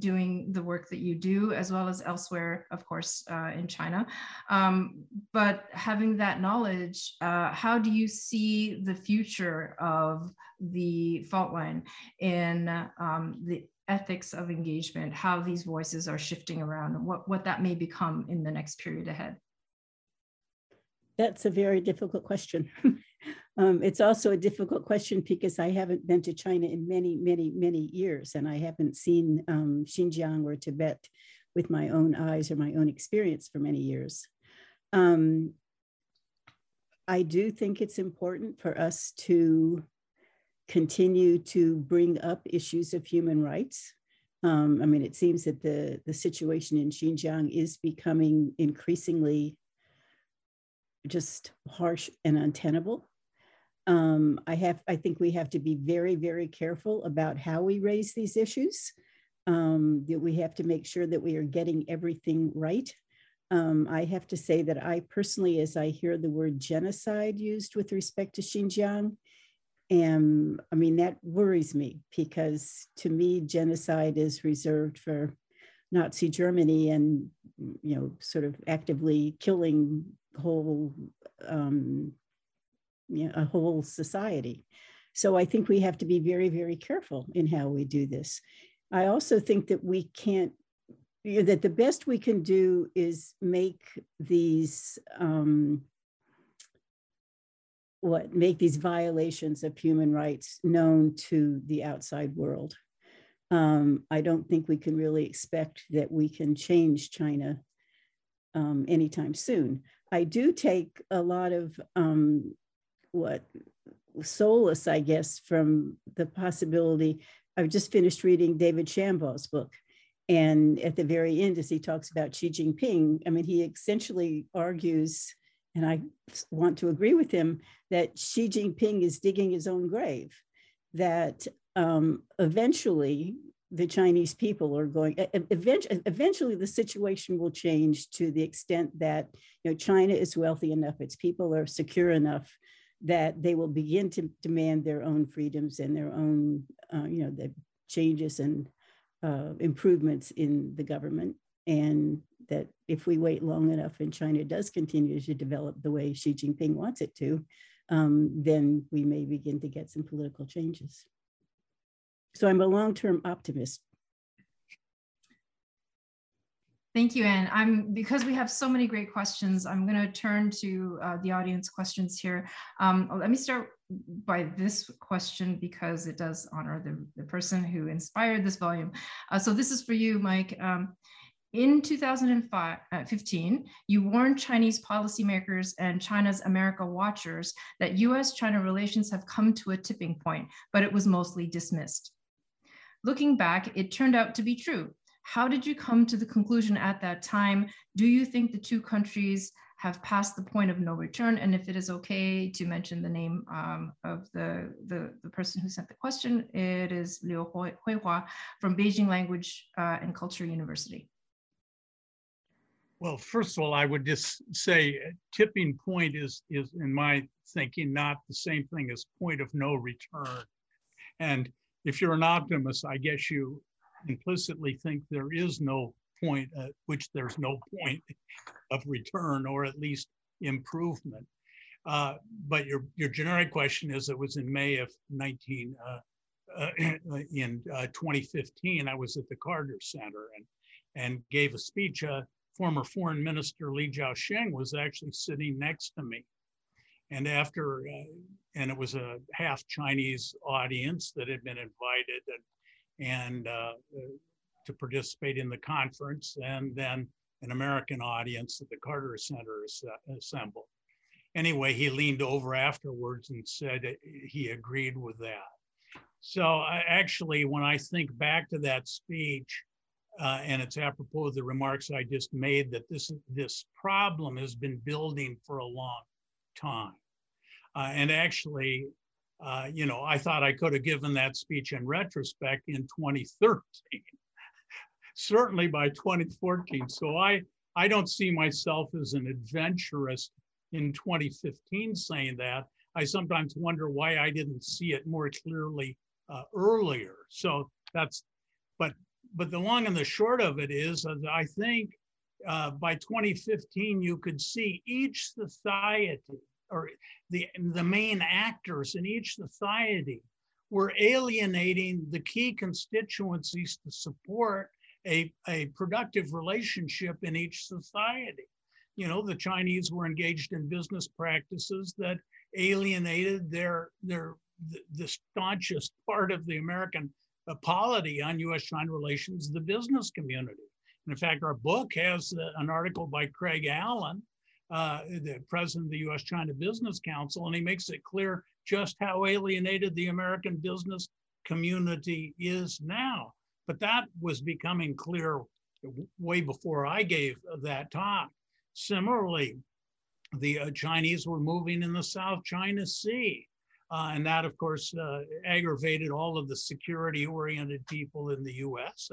doing the work that you do, as well as elsewhere, of course, in China. But having that knowledge, how do you see the future of the fault line in the ethics of engagement, how these voices are shifting around, and what that may become in the next period ahead? That's a very difficult question. It's also a difficult question because I haven't been to China in many, many, many years, and I haven't seen Xinjiang or Tibet with my own eyes or my own experience for many years. I do think it's important for us to continue to bring up issues of human rights. I mean, it seems that the situation in Xinjiang is becoming increasingly just harsh and untenable. I think we have to be very, very careful about how we raise these issues, that we have to make sure that we are getting everything right. I have to say that I personally, as I hear the word genocide used with respect to Xinjiang, and I mean, that worries me, because to me, genocide is reserved for Nazi Germany and, you know, sort of actively killing whole, you know, a whole society. So I think we have to be very, very careful in how we do this. I also think that we can't, you know, that the best we can do is make these violations of human rights known to the outside world. I don't think we can really expect that we can change China anytime soon. I do take a lot of solace, I guess, from the possibility. I've just finished reading David Shambaug's book. And at the very end, as he talks about Xi Jinping, I mean, he essentially argues, and I want to agree with him, that Xi Jinping is digging his own grave, that eventually the Chinese people are going, eventually the situation will change to the extent that, you know, China is wealthy enough, its people are secure enough that they will begin to demand their own freedoms and their own, you know, the changes and improvements in the government. And that if we wait long enough and China does continue to develop the way Xi Jinping wants it to, then we may begin to get some political changes. So I'm a long-term optimist. Thank you, Anne. Because we have so many great questions, I'm going to turn to the audience questions here. Let me start by this question because it does honor the person who inspired this volume. So this is for you, Mike. In 2015, you warned Chinese policymakers and China's America watchers that US-China relations have come to a tipping point, but it was mostly dismissed. Looking back, it turned out to be true. How did you come to the conclusion at that time? Do you think the two countries have passed the point of no return? And if it is okay to mention the name of the person who sent the question, it is Liu Huihua from Beijing Language and Culture University. Well, first of all, I would just say tipping point is in my thinking, not the same thing as point of no return. And if you're an optimist, I guess you implicitly think there is no point at which there's no point of return or at least improvement. But your generic question is, it was in May of 2015, I was at the Carter Center and gave a speech. Former Foreign Minister Li Jiasheng was actually sitting next to me. And after, and it was a half Chinese audience that had been invited and to participate in the conference, and then an American audience at the Carter Center assembled. Anyway, he leaned over afterwards and said he agreed with that. So actually, when I think back to that speech, and it's apropos of the remarks I just made that this problem has been building for a long time. And actually, you know, I thought I could have given that speech in retrospect in 2013, certainly by 2014. So I don't see myself as an adventurist in 2015 saying that. I sometimes wonder why I didn't see it more clearly earlier. So that's, but the long and the short of it is, I think by 2015, you could see each society or the main actors in each society were alienating the key constituencies to support a productive relationship in each society. You know, the Chinese were engaged in business practices that alienated the staunchest part of the American polity on U.S.-China relations, the business community. And in fact, our book has an article by Craig Allen, the president of the U.S.-China Business Council, and he makes it clear just how alienated the American business community is now. But that was becoming clear way before I gave that talk. Similarly, the Chinese were moving in the South China Sea. And that, of course, aggravated all of the security-oriented people in the U.S.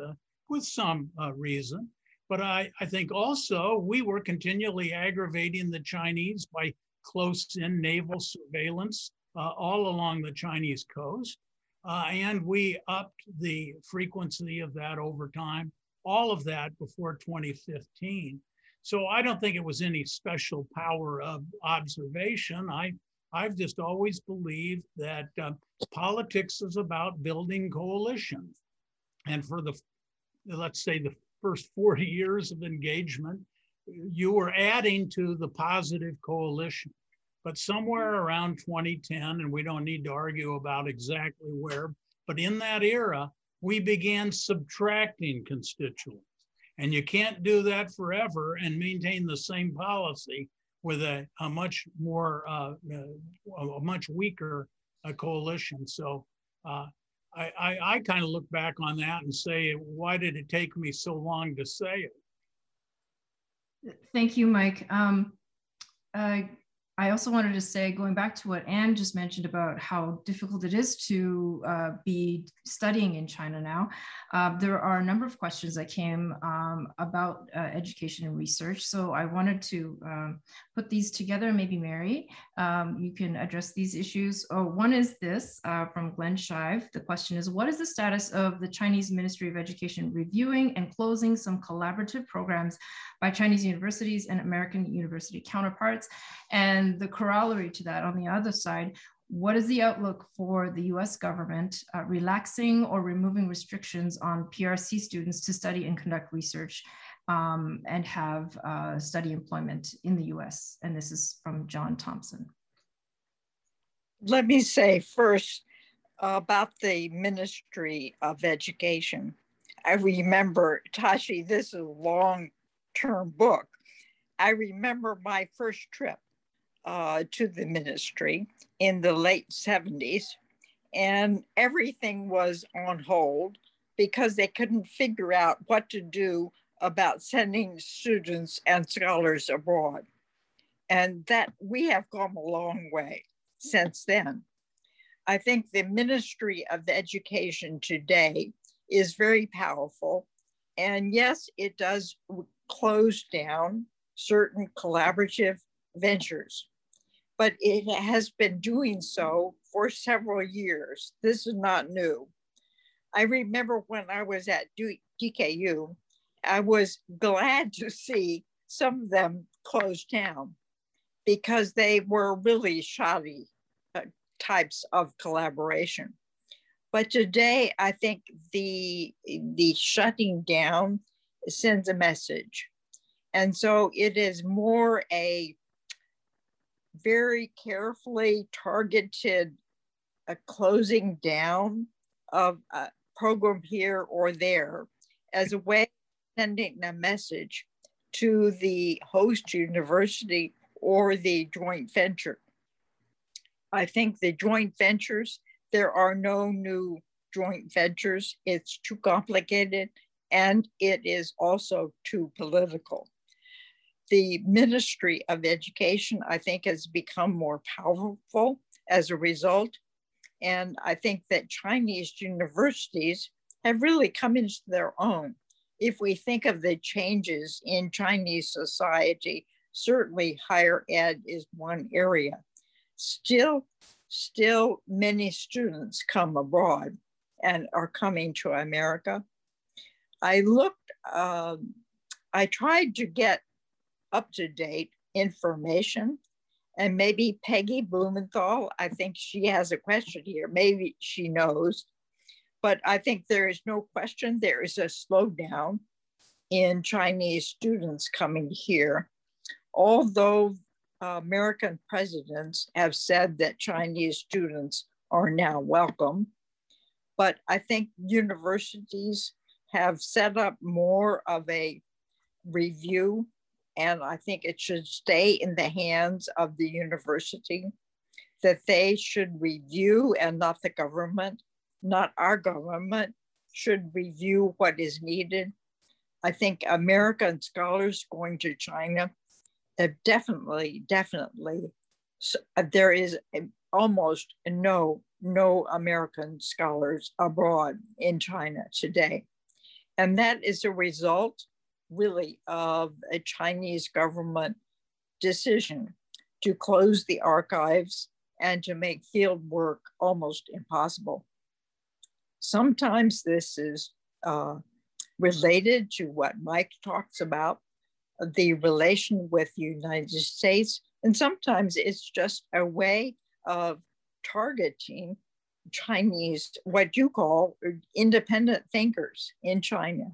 With some reason. But I think also we were continually aggravating the Chinese by close-in naval surveillance all along the Chinese coast. And we upped the frequency of that over time, all of that before 2015. So I don't think it was any special power of observation. I've just always believed that politics is about building coalitions. And for the, let's say, the first 40 years of engagement, you were adding to the positive coalition. But somewhere around 2010, and we don't need to argue about exactly where, but in that era, we began subtracting constituents. And you can't do that forever and maintain the same policy with a much weaker coalition. So I kind of look back on that and say, why did it take me so long to say it? Thank you, Mike. I also wanted to say, going back to what Anne just mentioned about how difficult it is to be studying in China now, there are a number of questions that came about education and research. So I wanted to put these together. Maybe Mary, you can address these issues. Oh, one is this from Glenn Shive. The question is, what is the status of the Chinese Ministry of Education reviewing and closing some collaborative programs by Chinese universities and American university counterparts? And the corollary to that on the other side, what is the outlook for the US government relaxing or removing restrictions on PRC students to study and conduct research and have study employment in the US. And this is from John Thompson. Let me say first about the Ministry of Education. I remember, Tashi, this is a long-term book. I remember my first trip to the ministry in the late 70s, and everything was on hold because they couldn't figure out what to do about sending students and scholars abroad. And that we have come a long way since then. I think the Ministry of Education today is very powerful. And yes, it does close down certain collaborative ventures, but it has been doing so for several years. This is not new. I remember when I was at DKU, I was glad to see some of them closed down because they were really shoddy types of collaboration. But today, I think the shutting down sends a message. And so it is more a very carefully targeted closing down of a program here or there as a way of sending a message to the host university or the joint venture. I think the joint ventures, there are no new joint ventures. It's too complicated, and it is also too political. The Ministry of Education, I think, has become more powerful as a result. And I think that Chinese universities have really come into their own. If we think of the changes in Chinese society, certainly higher ed is one area. Still many students come abroad and are coming to America. I looked, I tried to get up-to-date information. And maybe Peggy Blumenthal, I think she has a question here. Maybe she knows, but I think there is no question there is a slowdown in Chinese students coming here. Although American presidents have said that Chinese students are now welcome, but I think universities have set up more of a review, and I think it should stay in the hands of the university, that they should review and not the government, not our government, should review what is needed. I think American scholars going to China, definitely, there is almost no American scholars abroad in China today. And that is a result really of a Chinese government decision to close the archives and to make field work almost impossible. Sometimes this is related to what Mike talks about, the relation with the United States, and sometimes it's just a way of targeting Chinese, what you call independent thinkers in China.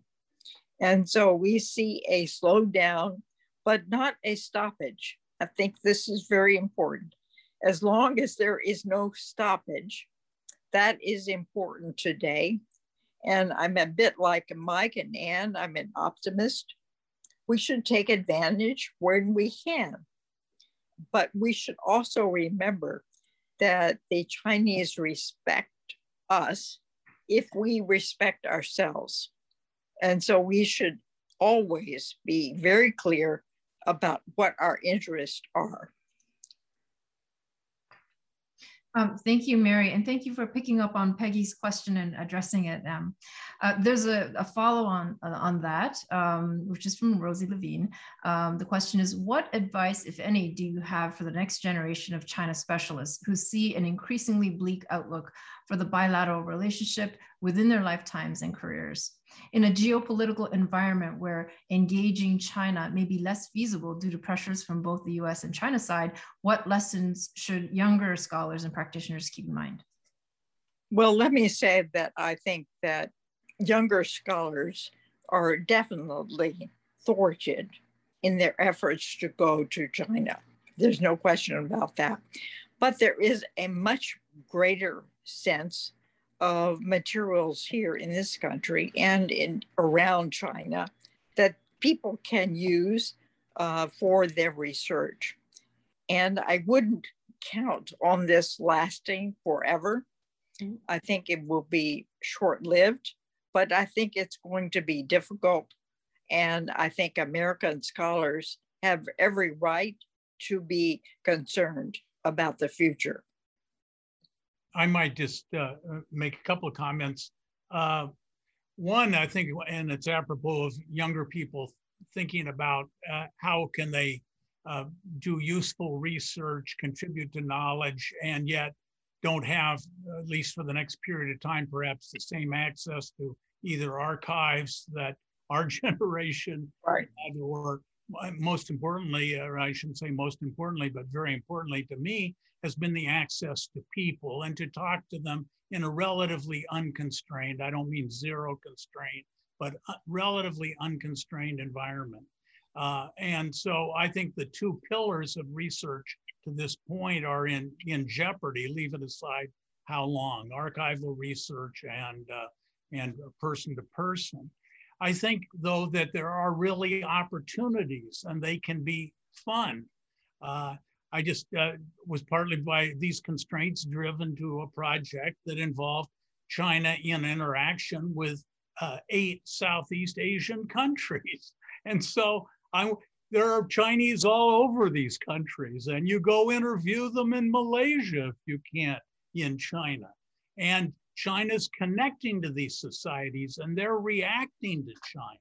And so we see a slowdown, but not a stoppage. I think this is very important. As long as there is no stoppage, that is important today. And I'm a bit like Mike and Anne, I'm an optimist. We should take advantage when we can, but we should also remember that the Chinese respect us if we respect ourselves. And so we should always be very clear about what our interests are. Thank you, Mary, and thank you for picking up on Peggy's question and addressing it. There's a follow-on on that, which is from Rosie Levine. The question is, what advice, if any, do you have for the next generation of China specialists who see an increasingly bleak outlook for the bilateral relationship within their lifetimes and careers? In a geopolitical environment where engaging China may be less feasible due to pressures from both the US and China side, what lessons should younger scholars and practitioners keep in mind? Well, let me say that I think that younger scholars are definitely thwarted in their efforts to go to China. There's no question about that. But there is a much greater sense of materials here in this country and in around China that people can use for their research. And I wouldn't count on this lasting forever. I think it will be short-lived, but I think it's going to be difficult. And I think American scholars have every right to be concerned about the future. I might just make a couple of comments. One, I think, and it's apropos of younger people thinking about how can they do useful research, contribute to knowledge, and yet don't have, at least for the next period of time, perhaps the same access to either archives that our generation had, or most importantly, or I shouldn't say most importantly, but very importantly to me, has been the access to people and to talk to them in a relatively unconstrained, I don't mean zero constraint, but relatively unconstrained environment. And so I think the two pillars of research to this point are in jeopardy, leaving aside how long, archival research and person to person. I think, though, that there are really opportunities and they can be fun. I just was partly by these constraints driven to a project that involved China in interaction with 8 Southeast Asian countries. And so there are Chinese all over these countries, and you go interview them in Malaysia if you can't in China. And China's connecting to these societies and they're reacting to China.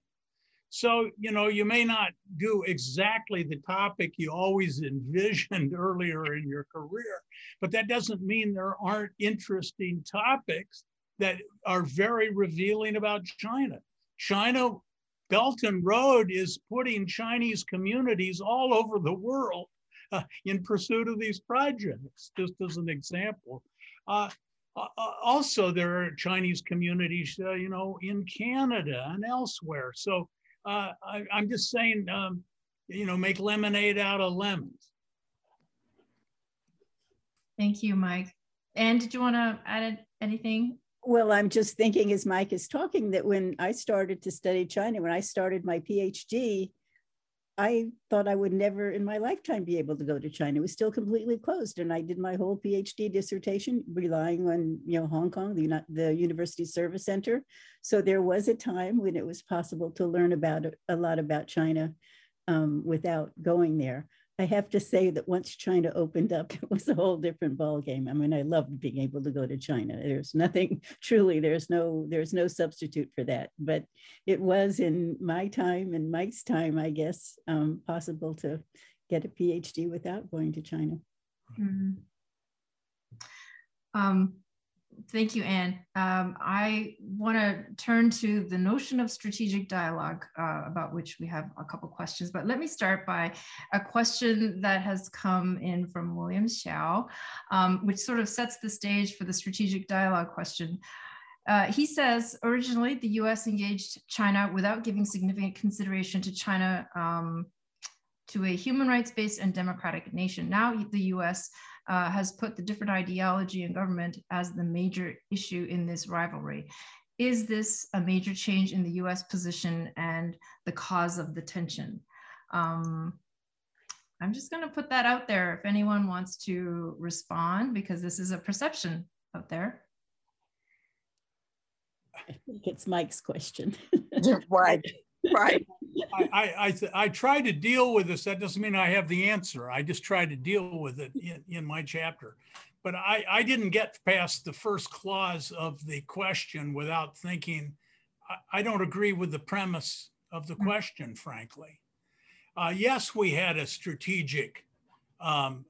So, you know, you may not do exactly the topic you always envisioned earlier in your career, but that doesn't mean there aren't interesting topics that are very revealing about China. China Belt and Road is putting Chinese communities all over the world in pursuit of these projects, just as an example. Also, there are Chinese communities, you know, in Canada and elsewhere. So I'm just saying, you know, make lemonade out of lemons. Thank you, Mike. Anne, did you want to add anything? Well, I'm just thinking as Mike is talking that when I started to study China, when I started my PhD, I thought I would never in my lifetime be able to go to China. It was still completely closed. And I did my whole PhD dissertation relying on, you know, Hong Kong, the University Service Center. So there was a time when it was possible to learn about a lot about China without going there. I have to say that once China opened up, it was a whole different ballgame. I mean, I loved being able to go to China. There's nothing, truly, there's no substitute for that. But it was in my time and Mike's time, I guess, possible to get a PhD without going to China. Mm-hmm. Thank you, Anne. I want to turn to the notion of strategic dialogue, about which we have a couple questions, but let me start by a question that has come in from William Xiao, which sort of sets the stage for the strategic dialogue question. He says, originally, the US engaged China without giving significant consideration to China, to a human rights-based and democratic nation. Now the US has put the different ideology and government as the major issue in this rivalry. Is this a major change in the US position and the cause of the tension? I'm just gonna put that out there if anyone wants to respond, because this is a perception out there. I think it's Mike's question. Right, right. I try to deal with this. That doesn't mean I have the answer. I just try to deal with it in my chapter. But I didn't get past the first clause of the question without thinking, I don't agree with the premise of the question, frankly. Yes, we had a strategic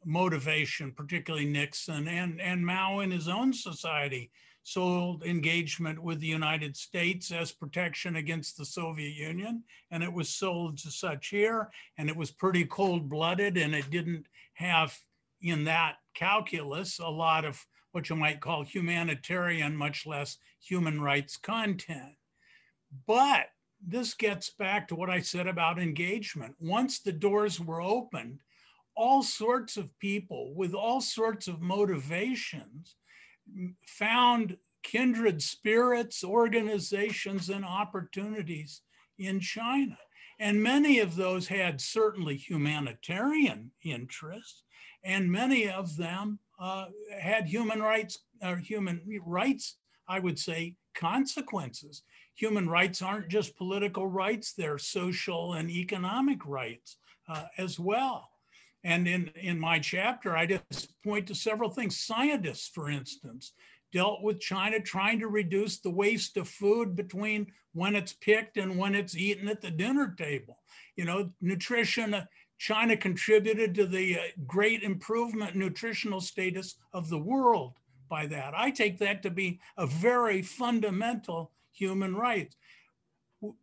motivation, particularly Nixon and Mao in his own society sold engagement with the United States as protection against the Soviet Union, and it was sold to such here, and it was pretty cold-blooded, and it didn't have in that calculus a lot of what you might call humanitarian, much less human rights content. But this gets back to what I said about engagement. Once the doors were opened, all sorts of people with all sorts of motivations found kindred spirits, organizations, and opportunities in China. And many of those had certainly humanitarian interests, and many of them had human rights, I would say, consequences. Human rights aren't just political rights, they're social and economic rights as well. And in my chapter, I just point to several things. Scientists, for instance, dealt with China trying to reduce the waste of food between when it's picked and when it's eaten at the dinner table. You know, nutrition, China contributed to the great improvement in nutritional status of the world by that. I take that to be a very fundamental human right.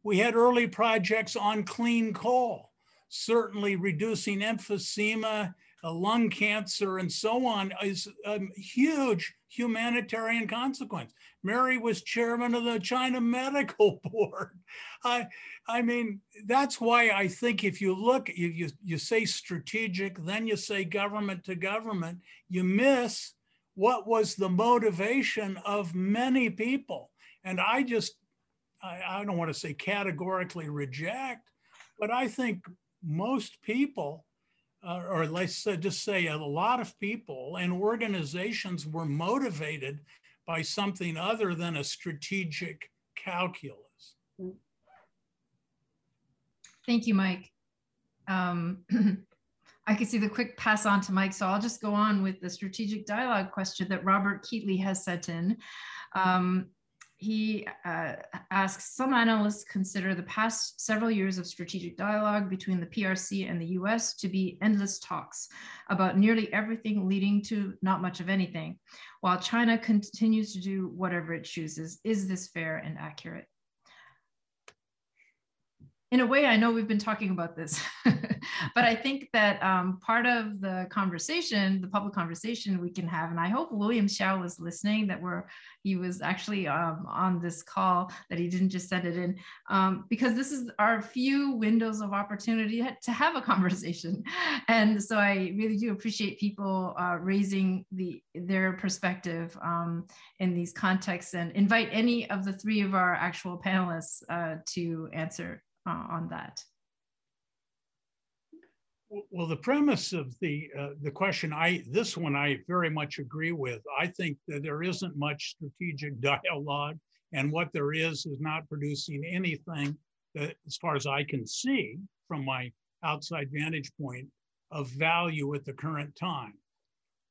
We had early projects on clean coal, certainly reducing emphysema, lung cancer, and so on is a huge humanitarian consequence. Mary was chairman of the China Medical Board. I mean, that's why I think if you look, if you say strategic, then you say government to government, you miss what was the motivation of many people. And I just, I don't want to say categorically reject, but I think most people, or let's just say a lot of people and organizations were motivated by something other than a strategic calculus. Thank you, Mike. I could see the quick pass on to Mike, so I'll just go on with the strategic dialogue question that Robert Keatley has sent in. He asks, some analysts consider the past several years of strategic dialogue between the PRC and the US to be endless talks about nearly everything leading to not much of anything, while China continues to do whatever it chooses. Is this fair and accurate? In a way, I know we've been talking about this, but I think that part of the conversation, the public conversation we can have, and I hope William Hsiao was listening, that he was actually on this call, that he didn't just send it in, because this is our few windows of opportunity to have a conversation. And so I really do appreciate people raising their perspective in these contexts, and invite any of the three of our actual panelists to answer on that. Well, the premise of the question, this one I very much agree with. I think that there isn't much strategic dialogue, and what there is not producing anything that, as far as I can see from my outside vantage point, of value at the current time.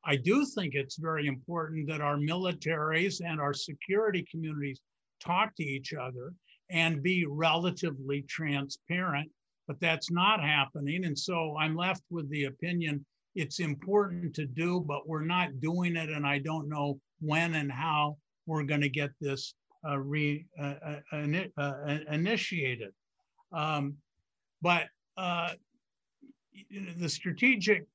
I do think it's very important that our militaries and our security communities talk to each other and be relatively transparent, but that's not happening. And so I'm left with the opinion, it's important to do, but we're not doing it. And I don't know when and how we're gonna get this initiated. The strategic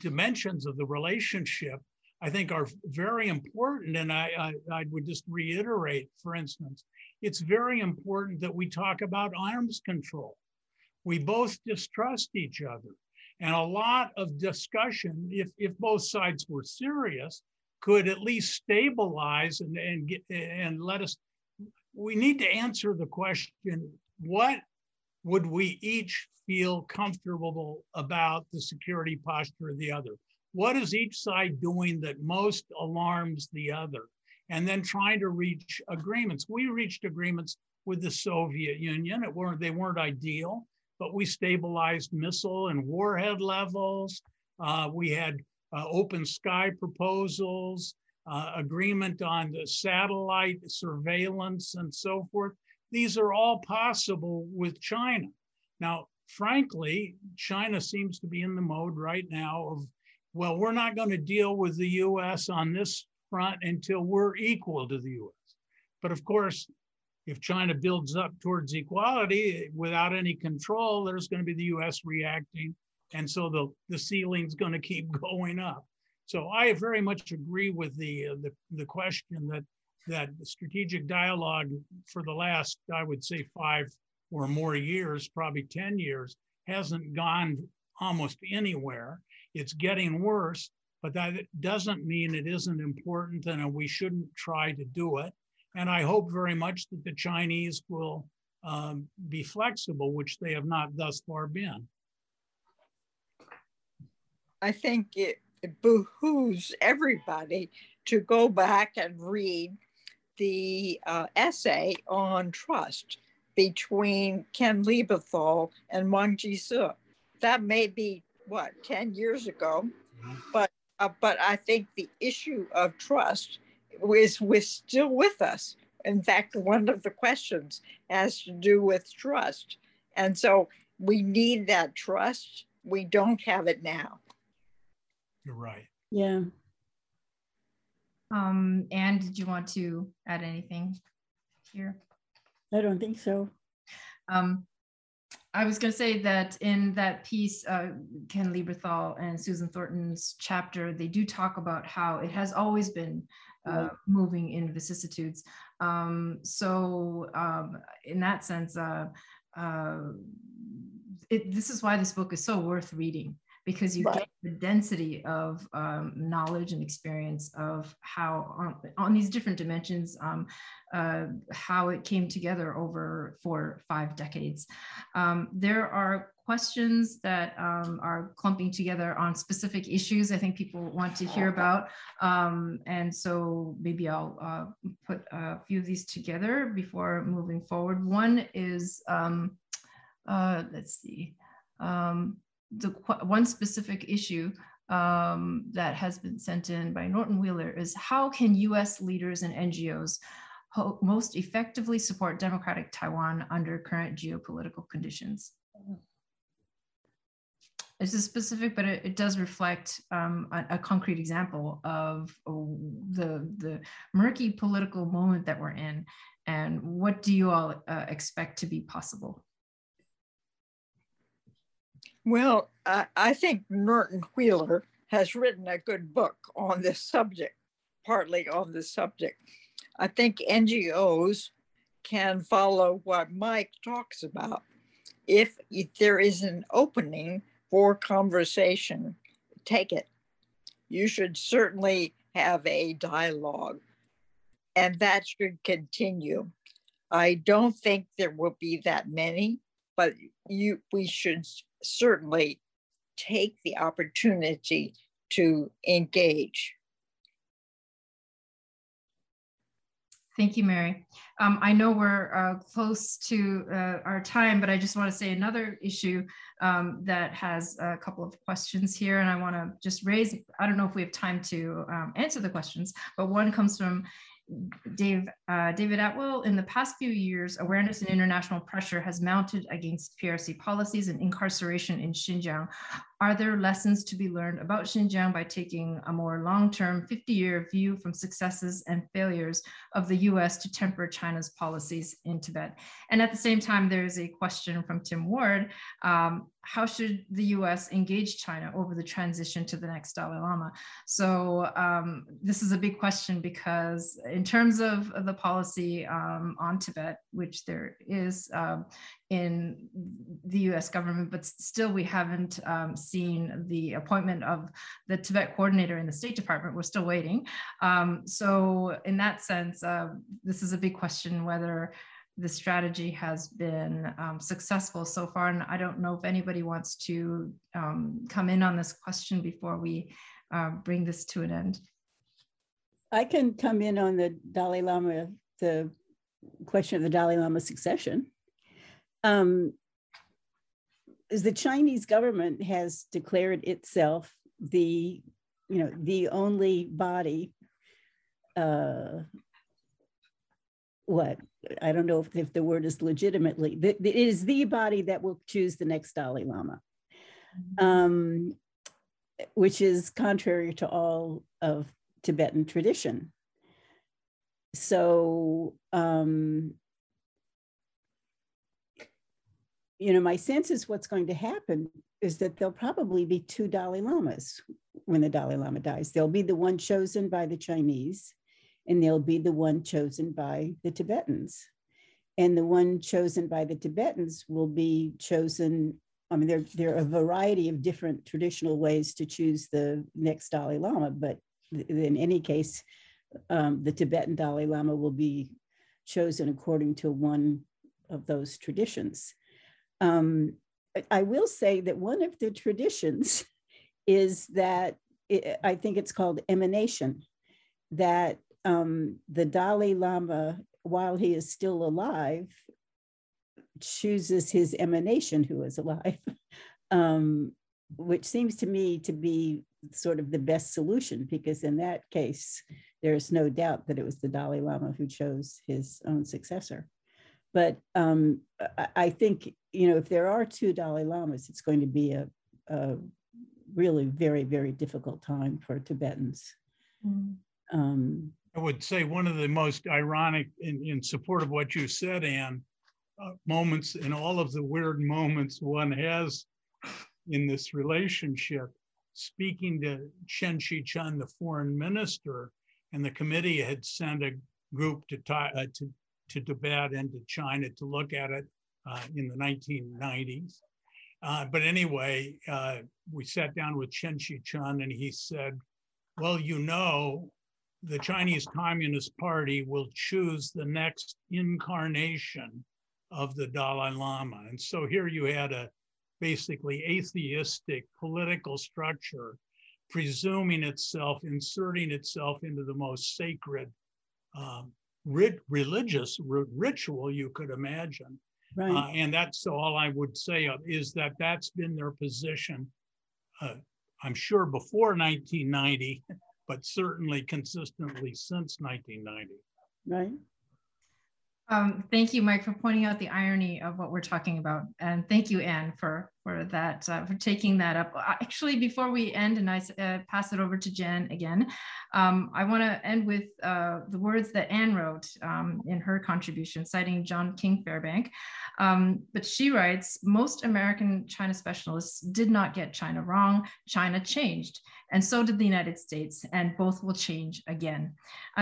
dimensions of the relationship, I think, are very important. And I would just reiterate, for instance, it's very important that we talk about arms control. We both distrust each other. And a lot of discussion, if both sides were serious, could at least stabilize and let us, we need to answer the question, what would we each feel comfortable about the security posture of the other? What is each side doing that most alarms the other? And then trying to reach agreements. We reached agreements with the Soviet Union. They weren't ideal, but we stabilized missile and warhead levels. We had open sky proposals, agreement on the satellite surveillance and so forth. These are all possible with China. Now, frankly, China seems to be in the mode right now of, well, we're not going to deal with the US on this front until we're equal to the US. But of course, if China builds up towards equality without any control, there's going to be the US reacting. And so the ceiling's going to keep going up. So I very much agree with the question that that strategic dialogue for the last, I would say, 5 or more years, probably 10 years, hasn't gone almost anywhere. It's getting worse, but that doesn't mean it isn't important and we shouldn't try to do it. And I hope very much that the Chinese will be flexible, which they have not thus far been. I think it behooves everybody to go back and read the essay on trust between Ken Lieberthal and Wang Jisoo. That may be, what, 10 years ago, but I think the issue of trust is still with us. In fact, one of the questions has to do with trust. And so we need that trust. We don't have it now. You're right. Yeah. Anne, did you want to add anything here? I don't think so. I was going to say that in that piece, Ken Lieberthal and Susan Thornton's chapter, they do talk about how it has always been moving in vicissitudes. In that sense, this is why this book is so worth reading, because you get the density of knowledge and experience of how on these different dimensions, how it came together over 4 or 5 decades. There are questions that are clumping together on specific issues I think people want to hear about. And so maybe I'll put a few of these together before moving forward. One is, let's see. One specific issue that has been sent in by Norton Wheeler is, how can US leaders and NGOs most effectively support democratic Taiwan under current geopolitical conditions? This is specific, but it does reflect a concrete example of the murky political moment that we're in, and what do you all expect to be possible? Well, I think Norton Wheeler has written a good book on this subject, partly on this subject. I think NGOs can follow what Mike talks about. If there is an opening for conversation, take it. You should certainly have a dialogue, and that should continue. I don't think there will be that many, but we should certainly take the opportunity to engage. Thank you, Mary. I know we're close to our time, but I just want to say another issue that has a couple of questions here, and I want to just raise, I don't know if we have time to answer the questions, but one comes from David Atwell. In the past few years, awareness and international pressure has mounted against PRC policies and incarceration in Xinjiang. Are there lessons to be learned about Xinjiang by taking a more long-term 50-year view from successes and failures of the US to temper China's policies in Tibet? And at the same time, there is a question from Tim Ward. How should the US engage China over the transition to the next Dalai Lama? So this is a big question, because in terms of the policy on Tibet, which there is in the US government, but still we haven't seen the appointment of the Tibet coordinator in the State Department. We're still waiting. So in that sense, this is a big question, whether the strategy has been successful so far. And I don't know if anybody wants to come in on this question before we bring this to an end. I can come in on the Dalai Lama, the question of the Dalai Lama succession. Is the Chinese government has declared itself the, the only body, I don't know if the word is legitimately, it is the body that will choose the next Dalai Lama, which is contrary to all of Tibetan tradition. So, my sense is what's going to happen is that there'll probably be 2 Dalai Lamas when the Dalai Lama dies. There'll be the one chosen by the Chinese, and they'll be the one chosen by the Tibetans. And the one chosen by the Tibetans will be chosen, I mean, there are a variety of different traditional ways to choose the next Dalai Lama, but in any case, the Tibetan Dalai Lama will be chosen according to one of those traditions. I will say that one of the traditions is that, I think it's called emanation, that the Dalai Lama, while he is still alive, chooses his emanation who is alive, which seems to me to be sort of the best solution, because in that case, there is no doubt that it was the Dalai Lama who chose his own successor. But I think, you know, if there are two Dalai Lamas, it's going to be a really very, very difficult time for Tibetans. I would say one of the most ironic, in support of what you said, Anne, moments and all of the weird moments one has in this relationship, speaking to Chen Shih-chung, the foreign minister, and the committee had sent a group to Tibet and to China to look at it in the 1990s. But anyway, we sat down with Chen Shih-chung and he said, well, you know, the Chinese Communist Party will choose the next incarnation of the Dalai Lama. And so here you had a basically atheistic political structure presuming itself, inserting itself into the most sacred religious ritual you could imagine. Right. And that's all I would say is that that's been their position, I'm sure before 1990, but certainly consistently since 1990. Right. Thank you, Mike, for pointing out the irony of what we're talking about. And thank you, Anne, for that, for taking that up. Actually, before we end, and I pass it over to Jen again, I want to end with the words that Anne wrote in her contribution, citing John King Fairbank. But she writes, most American China specialists did not get China wrong. China changed. And so did the United States, and both will change again.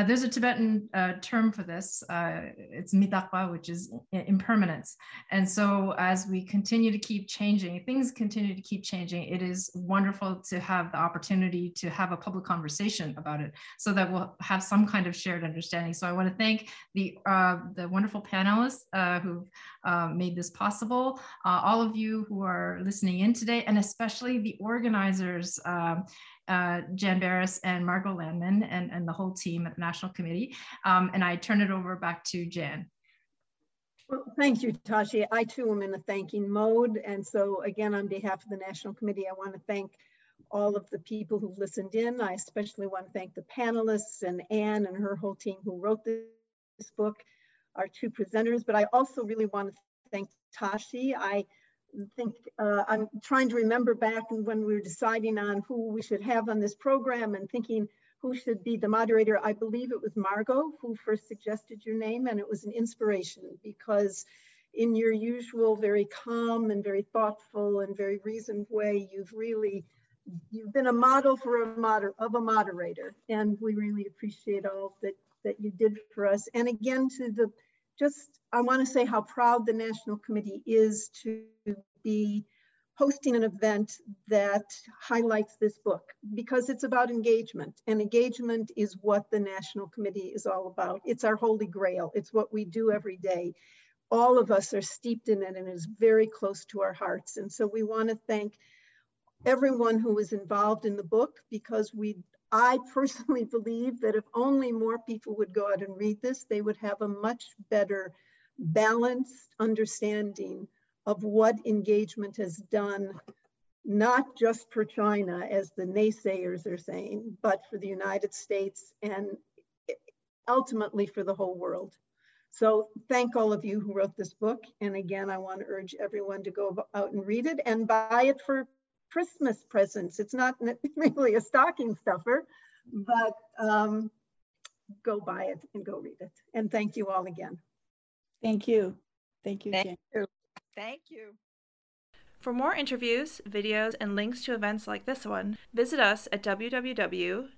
There's a Tibetan term for this. It's mitakpa, which is impermanence. And so as we continue to keep changing, things continue to keep changing, it is wonderful to have the opportunity to have a public conversation about it so that we'll have some kind of shared understanding. So I want to thank the wonderful panelists who made this possible, all of you who are listening in today, and especially the organizers, Jan Barris and Margot Landman and the whole team at the National Committee. And I turn it over back to Jan. Well, thank you, Tashi. I too am in a thanking mode. And so again, on behalf of the National Committee, I want to thank all of the people who listened in. I especially want to thank the panelists and Anne and her whole team who wrote this book, our two presenters. But I also really want to thank Tashi. I think I'm trying to remember back when we were deciding on who we should have on this program and thinking who should be the moderator. I believe it was Margot who first suggested your name, and it was an inspiration because in your usual very calm and very thoughtful and very reasoned way, you've been a model for a moderator, and we really appreciate all that you did for us. And again, I want to say how proud the National Committee is to be hosting an event that highlights this book, because it's about engagement, and engagement is what the National Committee is all about. It's our holy grail. It's what we do every day. All of us are steeped in it, and it is very close to our hearts. And so we want to thank everyone who was involved in the book, because I personally believe that if only more people would go out and read this, they would have a much better balanced understanding of what engagement has done, not just for China, as the naysayers are saying, but for the United States and ultimately for the whole world. So thank all of you who wrote this book. And again, I want to urge everyone to go out and read it and buy it for Christmas presents. It's not really a stocking stuffer, but go buy it and go read it. And thank you all again. Thank you. Thank you. Thank you. Thank you. For more interviews, videos, and links to events like this one, visit us at www.ncuscr.org.